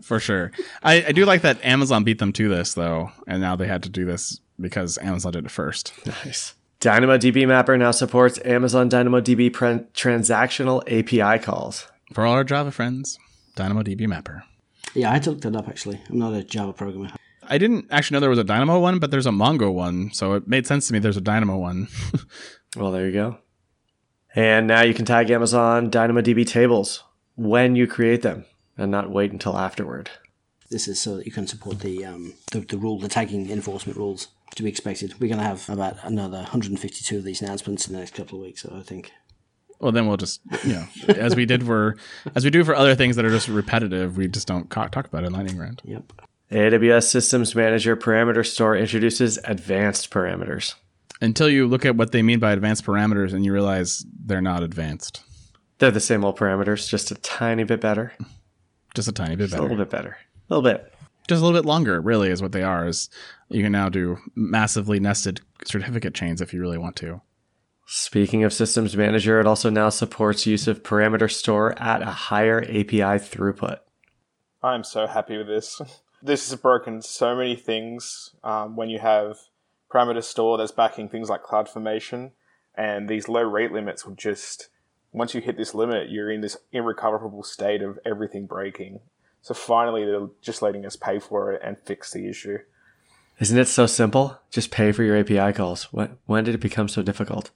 For sure. I, I do like that Amazon beat them to this, though, and now they had to do this because Amazon did it first. Nice. DynamoDB Mapper now supports Amazon DynamoDB pr- transactional A P I calls. For all our Java friends, DynamoDB Mapper. Yeah, I looked that up, actually. I'm not a Java programmer. I didn't actually know there was a Dynamo one, but there's a Mongo one, so it made sense to me there's a Dynamo one. Well, there you go. And now you can tag Amazon DynamoDB tables when you create them and not wait until afterward. This is so that you can support the um, the, the rule, the tagging enforcement rules to be expected. We're going to have about another one hundred fifty-two of these announcements in the next couple of weeks, I think. Well, then we'll just, you know, as we did for, as we do for other things that are just repetitive, we just don't talk about it in lightning round. Yep. A W S Systems Manager Parameter Store introduces advanced parameters. Until you look at what they mean by advanced parameters and you realize they're not advanced. They're the same old parameters, just a tiny bit better. Just a tiny bit just better. A little bit better. A little bit. Just a little bit longer, really, is what they are. Is you can now do massively nested certificate chains if you really want to. Speaking of Systems Manager, it also now supports use of Parameter Store at a higher A P I throughput. I'm so happy with this. This has broken so many things um, when you have Parameter Store that's backing things like CloudFormation, and these low rate limits will just, once you hit this limit, you're in this irrecoverable state of everything breaking. So finally, they're just letting us pay for it and fix the issue. Isn't it so simple? Just pay for your A P I calls. What, when did it become so difficult?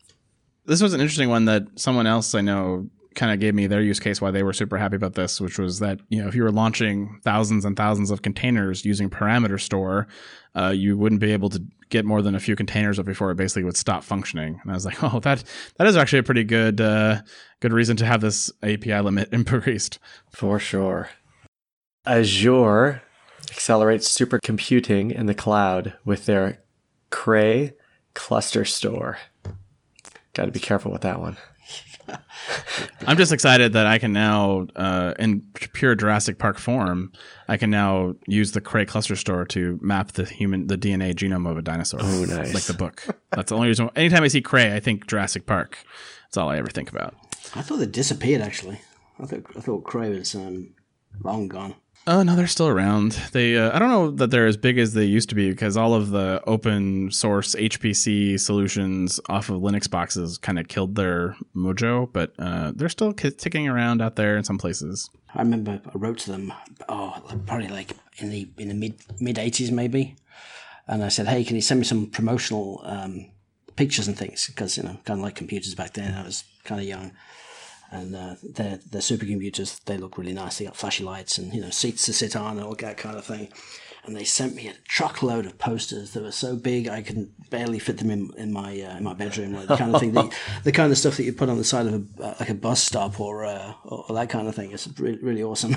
This was an interesting one that someone else I know kind of gave me their use case why they were super happy about this, which was that, you know, if you were launching thousands and thousands of containers using Parameter Store, uh, you wouldn't be able to get more than a few containers up before it basically would stop functioning. And I was like, oh, that that is actually a pretty good uh, good reason to have this A P I limit increased. For sure. Azure accelerates supercomputing in the cloud with their Cray cluster store. Got to be careful with that one. I'm just excited that I can now, uh, in pure Jurassic Park form, I can now use the Cray cluster store to map the human, the D N A genome of a dinosaur. Oh, nice! Like the book. That's the only reason. Anytime I see Cray, I think Jurassic Park. That's all I ever think about. I thought it disappeared. Actually, I thought I thought Cray was um, long gone. Oh, uh, no, they're still around. They, uh, I don't know that they're as big as they used to be because all of the open source H P C solutions off of Linux boxes kind of killed their mojo, but uh, they're still k- ticking around out there in some places. I remember I wrote to them, oh, probably like in the in the mid mid eighties maybe, and I said, hey, can you send me some promotional um, pictures and things? Because, you know, kind of like computers back then, I was kind of young. And uh, they're, they're supercomputers. They look really nice. They got flashy lights and, you know, seats to sit on and all that kind of thing. And they sent me a truckload of posters that were so big I could barely fit them in in my uh, in my bedroom. Like the kind of thing, that, the kind of stuff that you put on the side of a, uh, like a bus stop or, uh, or or that kind of thing. It's really, really awesome.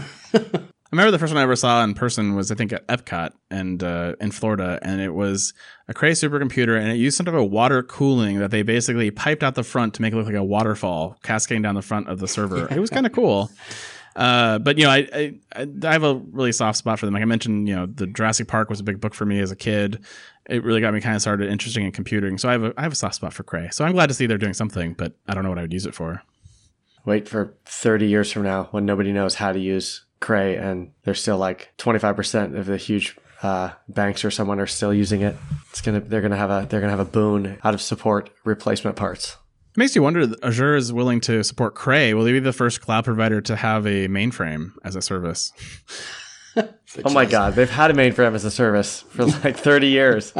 I remember the first one I ever saw in person was, I think, at Epcot and uh, in Florida, and it was a Cray supercomputer, and it used some type of water cooling that they basically piped out the front to make it look like a waterfall cascading down the front of the server. It was kind of cool. Uh, but, you know, I, I I have a really soft spot for them. Like I mentioned, you know, the Jurassic Park was a big book for me as a kid. It really got me kind of started interested in computing. So I have a, I have a soft spot for Cray. So I'm glad to see they're doing something, but I don't know what I would use it for. Wait for thirty years from now when nobody knows how to use Cray and they're still like twenty-five percent of the huge uh, banks or someone are still using it. It's gonna they're gonna have a they're gonna have a boon out of support replacement parts. It makes you wonder. That Azure is willing to support Cray. Will they be the first cloud provider to have a mainframe as a service? Oh my God, they've had a mainframe as a service for like thirty years.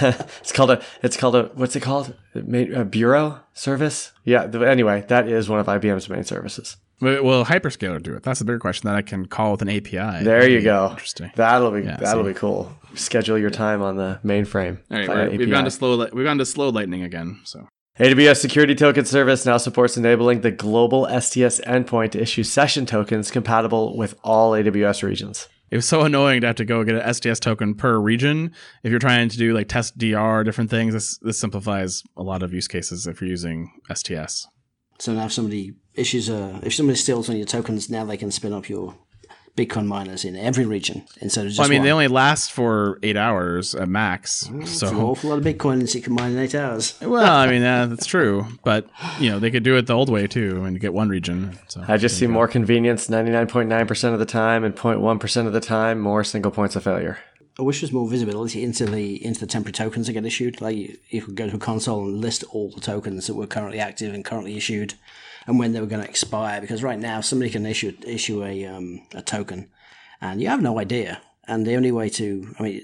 It's called a it's called a what's it called? A bureau service? Yeah. Anyway, that is one of I B M's main services. Will hyperscaler do it? That's the bigger question that I can call with an A P I. There you go. Interesting. That'll be yeah, that'll so. be cool. Schedule your time on the mainframe. All right, we've gone to slow. We've gone to slow lightning again. So A W S Security Token Service now supports enabling the global S T S endpoint to issue session tokens compatible with all A W S regions. It was so annoying to have to go get an S T S token per region. If you're trying to do like test D R, different things, this this simplifies a lot of use cases if you're using S T S. So now if somebody issues a, if somebody steals one of your tokens, now they can spin up your Bitcoin miners in every region instead of just well, I mean, one. They only last for eight hours at max. Oh, so an awful lot of Bitcoin you can mine in eight hours. Well, I mean, uh, that's true. But, you know, they could do it the old way, too, and I mean, get one region. So I just see go. more convenience ninety-nine point nine percent of the time and zero point one percent of the time, more single points of failure. I wish there's more visibility into the into the temporary tokens that get issued. Like you, you could go to a console and list all the tokens that were currently active and currently issued, and when they were going to expire. Because right now, somebody can issue issue a um, a token, and you have no idea. And the only way to, I mean,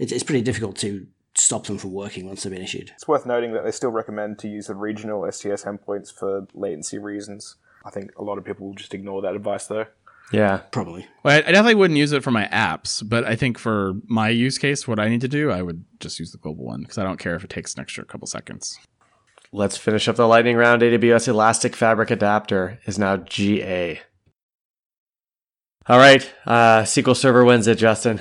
it's it's pretty difficult to stop them from working once they've been issued. It's worth noting that they still recommend to use the regional S T S endpoints for latency reasons. I think a lot of people will just ignore that advice, though. Yeah, probably. Well, I definitely wouldn't use it for my apps, but I think for my use case, what I need to do, I would just use the global one because I don't care if it takes an extra couple seconds. Let's finish up the lightning round. A W S Elastic Fabric Adapter is now G A. All right. Uh, S Q L Server wins it, Justin.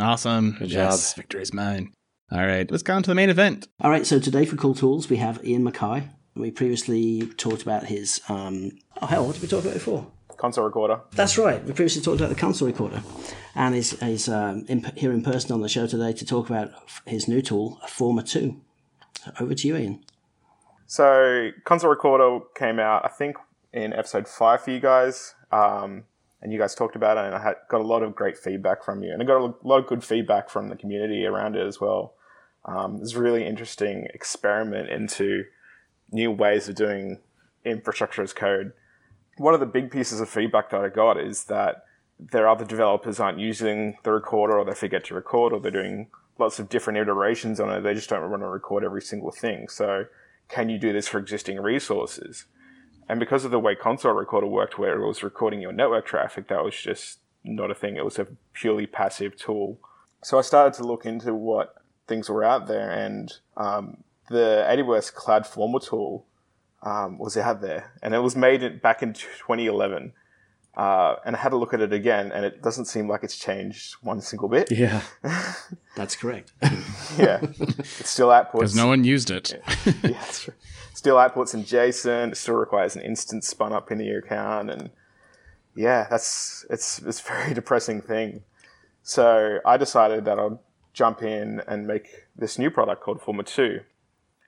Awesome. Good job. Yes, victory is mine. All right. Let's go on to the main event. All right. So today for Cool Tools, we have Ian McKay. We previously talked about his... Um, oh, hell, what did we talk about before? Console recorder. That's right. We previously talked about the console recorder. And he's, he's um, in, here in person on the show today to talk about his new tool, Forma two. So over to you, Ian. So console recorder came out, I think, in episode five for you guys. Um, and you guys talked about it, and I had, got a lot of great feedback from you. And I got a lot of good feedback from the community around it as well. Um, it was a really interesting experiment into new ways of doing infrastructure as code. One of the big pieces of feedback that I got is that there are other developers aren't using the recorder, or they forget to record, or they're doing lots of different iterations on it. They just don't want to record every single thing. So can you do this for existing resources? And because of the way console recorder worked, where it was recording your network traffic, that was just not a thing. It was a purely passive tool. So I started to look into what things were out there, and um, the A W S Cloud Forma tool Um, was out there, and it was made back in twenty eleven, uh, and I had a look at it again, and it doesn't seem like it's changed one single bit. Yeah, that's correct. Yeah, it's still outputs. Because no one used it. Yeah, that's true. Still outputs in JSON. It still requires an instance spun up in the account, and yeah, that's it's it's a very depressing thing. So I decided that I'll jump in and make this new product called Forma two,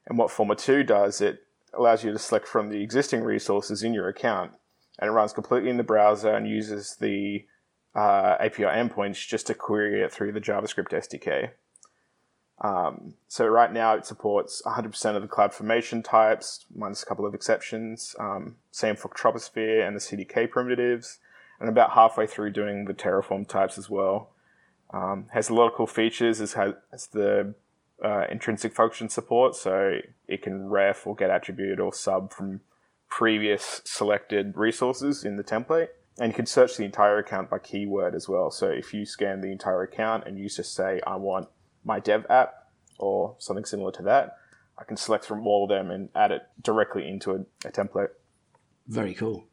and what Forma two does, it allows you to select from the existing resources in your account, and it runs completely in the browser and uses the uh, A P I endpoints just to query it through the JavaScript S D K. Um, so right now it supports one hundred percent of the CloudFormation types, minus a couple of exceptions, um, same for Troposphere and the C D K primitives, and about halfway through doing the Terraform types as well. Um, has a lot of cool features, as has, has the Uh, intrinsic function support, so it can ref or get attribute or sub from previous selected resources in the template. And you can search the entire account by keyword as well. So if you scan the entire account and you just say, I want my dev app or something similar to that, I can select from all of them and add it directly into a, a template. Very cool.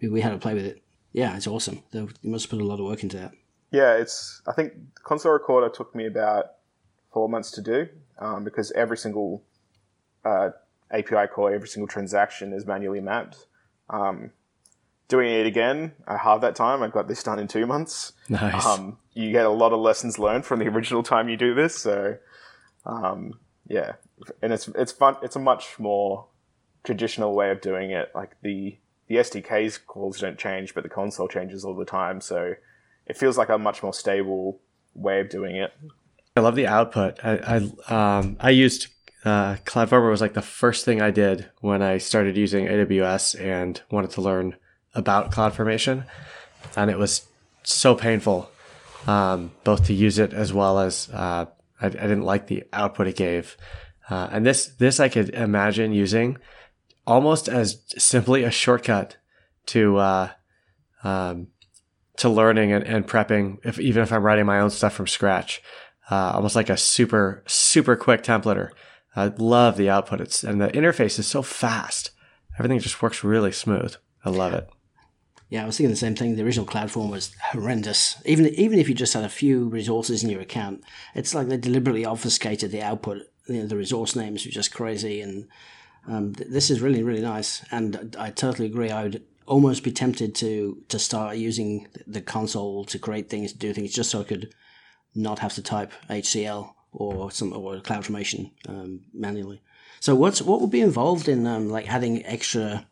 We had a play with it. Yeah, it's awesome. They must have put a lot of work into that. Yeah, it's. I think console recorder took me about four months to do, um, because every single uh, A P I call, every single transaction is manually mapped. Um, doing it again, I halved that time. I got this done in two months. Nice. Um, you get a lot of lessons learned from the original time you do this. So, um, yeah, and it's it's fun. It's a much more traditional way of doing it. Like the the S D Ks calls don't change, but the console changes all the time. So it feels like a much more stable way of doing it. I love the output. I I, um, I used uh, Cloud Forma was like the first thing I did when I started using A W S and wanted to learn about CloudFormation, and it was so painful, um, both to use it as well as uh, I, I didn't like the output it gave. Uh, and this this I could imagine using almost as simply a shortcut to uh, um, to learning and, and prepping, if, even if I'm writing my own stuff from scratch. Uh, almost like a super, super quick templater. I love the output. It's, and the interface is so fast. Everything just works really smooth. I love it. Yeah, I was thinking the same thing. The original CloudForm was horrendous. Even even if you just had a few resources in your account, it's like they deliberately obfuscated the output. You know, the resource names were just crazy. And um, th- this is really, really nice. And I, I totally agree. I would almost be tempted to to start using the console to create things, do things, just so I could not have to type H C L or some or CloudFormation um, manually. So what's what would be involved in um, like adding extra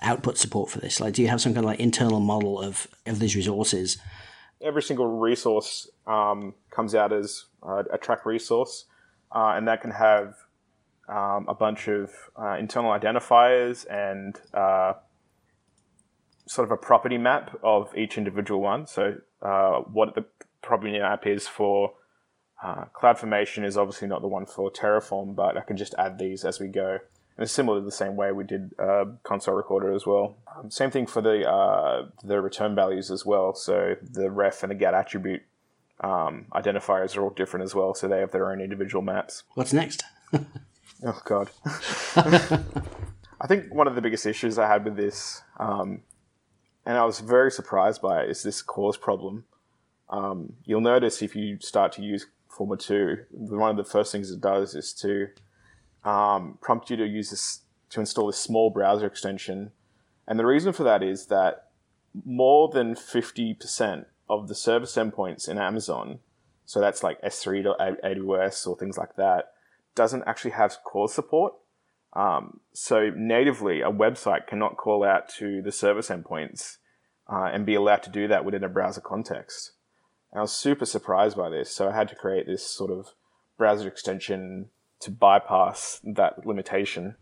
output support for this? Like, do you have some kind of like internal model of, of these resources? Every single resource um, comes out as uh, a track resource, uh, and that can have um, a bunch of uh, internal identifiers and uh, sort of a property map of each individual one. So uh, what the property map is for uh, CloudFormation is obviously not the one for Terraform, but I can just add these as we go. And it's similar to the same way we did uh, console recorder as well. Um, same thing for the uh, the return values as well. So the ref and the get attribute um, identifiers are all different as well. So they have their own individual maps. What's next? Oh, God. I think one of the biggest issues I had with this, um, and I was very surprised by it, is this cause problem. Um, you'll notice if you start to use Forma two, one of the first things it does is to Um, prompt you to use this to install this small browser extension, and the reason for that is that more than fifty percent of the service endpoints in Amazon, so that's like S three to A W S or things like that, doesn't actually have call support. Um, so natively, a website cannot call out to the service endpoints uh, and be allowed to do that within a browser context. And I was super surprised by this, so I had to create this sort of browser extension to bypass that limitation,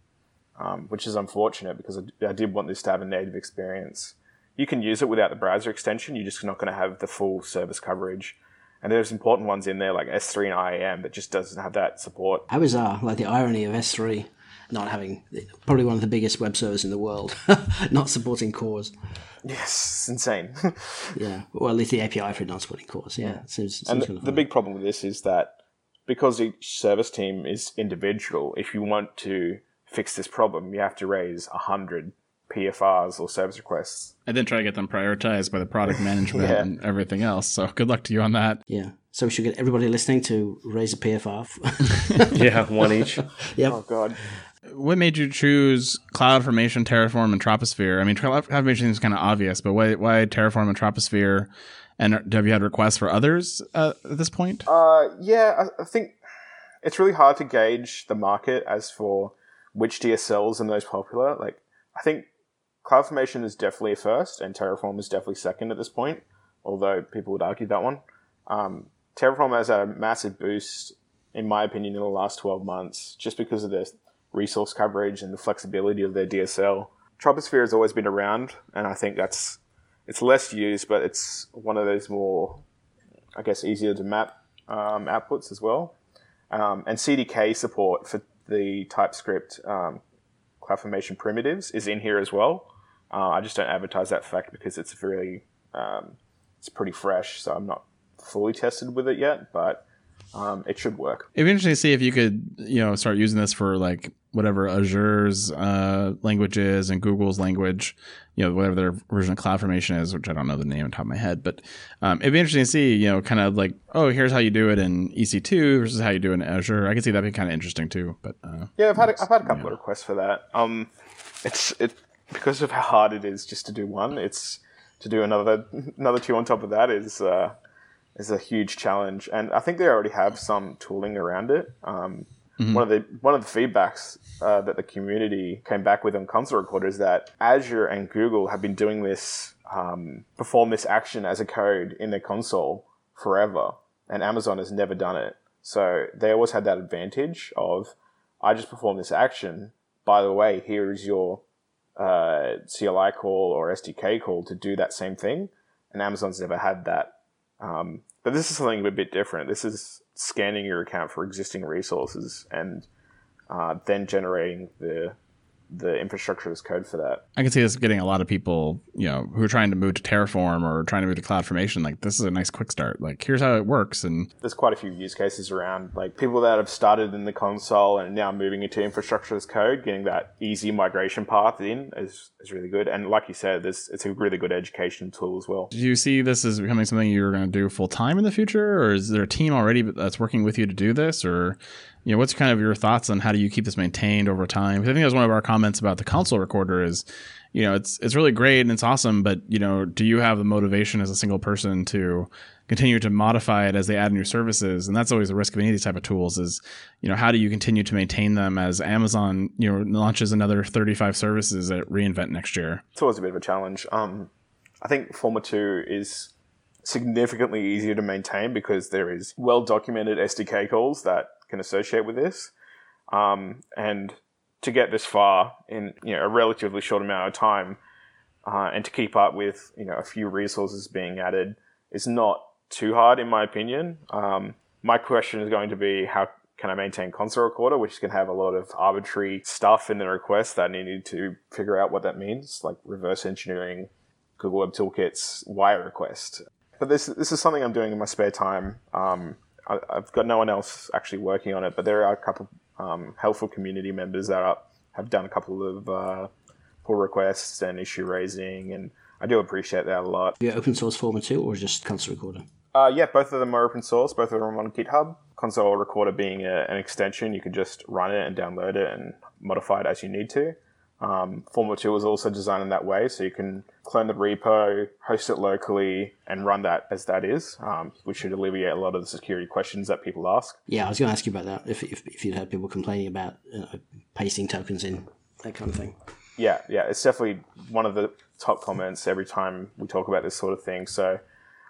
um, which is unfortunate because I, I did want this to have a native experience. You can use it without the browser extension. You're just not going to have the full service coverage. And there's important ones in there like S three and I A M that just doesn't have that support. How bizarre, like the irony of S three not having, probably one of the biggest web servers in the world, not supporting cores. Yes, it's insane. Yeah, well, at least the A P I for not supporting cores. Yeah, yeah. It seems, it seems and the, kind of the big problem with this is that because each service team is individual, if you want to fix this problem, you have to raise one hundred P F Rs or service requests. And then try to get them prioritized by the product management yeah. and everything else. So good luck to you on that. Yeah. So we should get everybody listening to raise a P F R. Yeah, one each. Yep. Oh, God. What made you choose CloudFormation, Terraform, and Troposphere? I mean, CloudFormation is kind of obvious, but why, why Terraform and Troposphere? And have you had requests for others uh, at this point? Uh, yeah, I, I think it's really hard to gauge the market as for which D S Ls are most popular. Like, I think CloudFormation is definitely first, and Terraform is definitely second at this point, although people would argue that one. Um, Terraform has had a massive boost, in my opinion, in the last twelve months, just because of their resource coverage and the flexibility of their D S L. Troposphere has always been around, and I think that's... It's less used, but it's one of those more, I guess, easier to map um, outputs as well. Um, and C D K support for the TypeScript um, CloudFormation primitives is in here as well. Uh, I just don't advertise that fact because it's really, um, it's pretty fresh, so I'm not fully tested with it yet, but um, it should work. It'd be interesting to see if you could, you know, start using this for like whatever Azure's uh, language is and Google's language, you know, whatever their version of CloudFormation is, which I don't know the name on top of my head, but um, it'd be interesting to see, you know, kind of like, oh, here's how you do it in E C two versus how you do it in Azure. I can see that'd be kind of interesting too. But uh, yeah, I've had a, I've had a couple yeah. of requests for that. Um, it's it because of how hard it is just to do one. It's to do another another two on top of that is uh, is a huge challenge, and I think they already have some tooling around it. Um, Mm-hmm. One of the one of the feedbacks uh, that the community came back with on Console Recorder is that Azure and Google have been doing this, um, perform this action as a code in their console forever, and Amazon has never done it. So they always had that advantage of, I just perform this action. By the way, here is your uh, C L I call or S D K call to do that same thing, and Amazon's never had that. Um, but this is something a bit different. This is scanning your account for existing resources and uh, then generating the the infrastructure as code for that. I can see this getting a lot of people, you know, who are trying to move to Terraform or trying to move to CloudFormation. Like, this is a nice quick start. Like, here's how it works. And there's quite a few use cases around, like people that have started in the console and now moving into infrastructure as code, getting that easy migration path in is, is really good. And like you said, this it's a really good education tool as well. Do you see this as becoming something you're going to do full time in the future? Or is there a team already that's working with you to do this? Or, you know, what's kind of your thoughts on how do you keep this maintained over time? Because I think that was one of our comments about the console recorder is, you know, it's it's really great and it's awesome, but, you know, do you have the motivation as a single person to continue to modify it as they add new services? And that's always the risk of any of these type of tools is, you know, how do you continue to maintain them as Amazon, you know, launches another thirty-five services at reInvent next year? It's always a bit of a challenge. Um, I think Forma two is significantly easier to maintain because there is well-documented S D K calls that can associate with this. Um, and to get this far in, you know, a relatively short amount of time, uh, and to keep up with, you know, a few resources being added is not too hard in my opinion. Um, my question is going to be, how can I maintain console recorder, which can have a lot of arbitrary stuff in the request that I need to figure out what that means, like reverse engineering Google Web Toolkit's wire request. But this this is something I'm doing in my spare time. Um, I, I've got no one else actually working on it, but there are a couple Um, helpful community members that are, have done a couple of uh, pull requests and issue raising, and I do appreciate that a lot. Yeah, open source Forma two or just console recorder? Uh, yeah, both of them are open source. Both of them are on GitHub. Console recorder being a, an extension, you can just run it and download it and modify it as you need to. Um, Forma two was also designed in that way, so you can clone the repo, host it locally, and run that as that is, um, which should alleviate a lot of the security questions that people ask. Yeah, I was going to ask you about that, if if, if you'd had people complaining about uh, pasting tokens in, that kind of thing. Yeah, yeah, it's definitely one of the top comments every time we talk about this sort of thing, so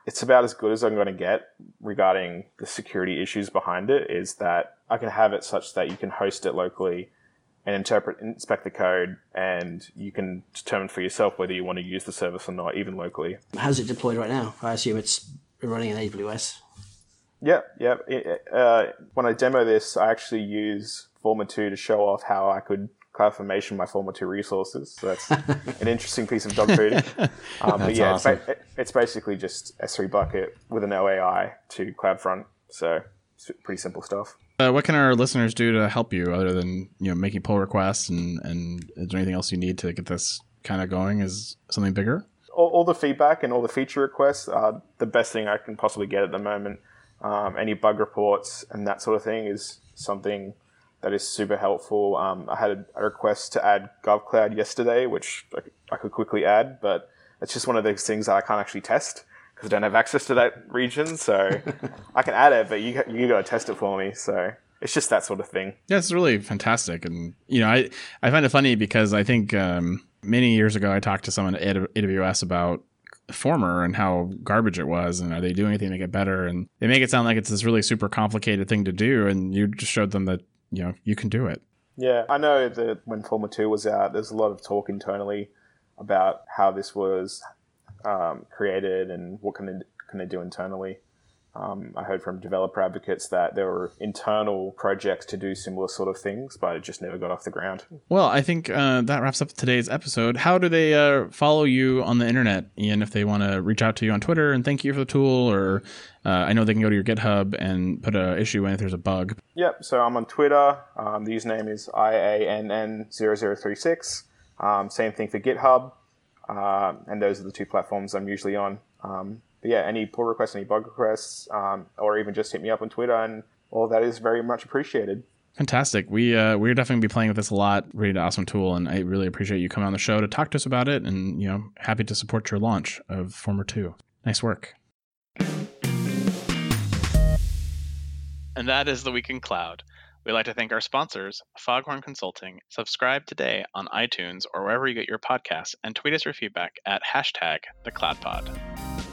it's about as good as I'm going to get regarding the security issues behind it, is that I can have it such that you can host it locally and interpret, inspect the code, and you can determine for yourself whether you want to use the service or not, even locally. How's it deployed right now? I assume it's running in A W S. Yeah, yeah. Uh, when I demo this, I actually use Forma two to show off how I could CloudFormation my Forma two resources. So that's an interesting piece of dog food. Um, but yeah, awesome. it's, ba- it's basically just S three bucket with an O A I to CloudFront. So it's pretty simple stuff. Uh, what can our listeners do to help you other than, you know, making pull requests and, and is there anything else you need to get this kind of going as something bigger? All, all the feedback and all the feature requests are the best thing I can possibly get at the moment. Um, any bug reports and that sort of thing is something that is super helpful. Um, I had a request to add GovCloud yesterday, which I could quickly add, but it's just one of those things that I can't actually test, because I don't have access to that region, so I can add it, but you you got to test it for me, so it's just that sort of thing. Yeah, it's really fantastic, and you know, I, I find it funny because I think um, many years ago I talked to someone at A W S about Former and how garbage it was, and are they doing anything to get better? And they make it sound like it's this really super complicated thing to do, and you just showed them that, you know, you can do it. Yeah, I know that when Forma two was out, there's a lot of talk internally about how this was Um, created and what can they, can they do internally. Um, I heard from developer advocates that there were internal projects to do similar sort of things, but it just never got off the ground. Well, I think uh, that wraps up today's episode. How do they uh, follow you on the internet, Ian, if they want to reach out to you on Twitter and thank you for the tool? Or uh, I know they can go to your GitHub and put an issue in if there's a bug. Yep, so I'm on Twitter. Um, the username is I A N N zero zero three six. Um, same thing for GitHub. Uh, and those are the two platforms I'm usually on. Um, but yeah, any pull requests, any bug requests, um, or even just hit me up on Twitter, and all that is very much appreciated. Fantastic. We, uh, we're definitely going to be playing with this a lot. Really awesome tool, and I really appreciate you coming on the show to talk to us about it, and you know, happy to support your launch of Forma two. Nice work. And that is The Week in Cloud. We'd like to thank our sponsors, Foghorn Consulting. Subscribe today on iTunes or wherever you get your podcasts, and tweet us your feedback at hashtag the Cloud Pod.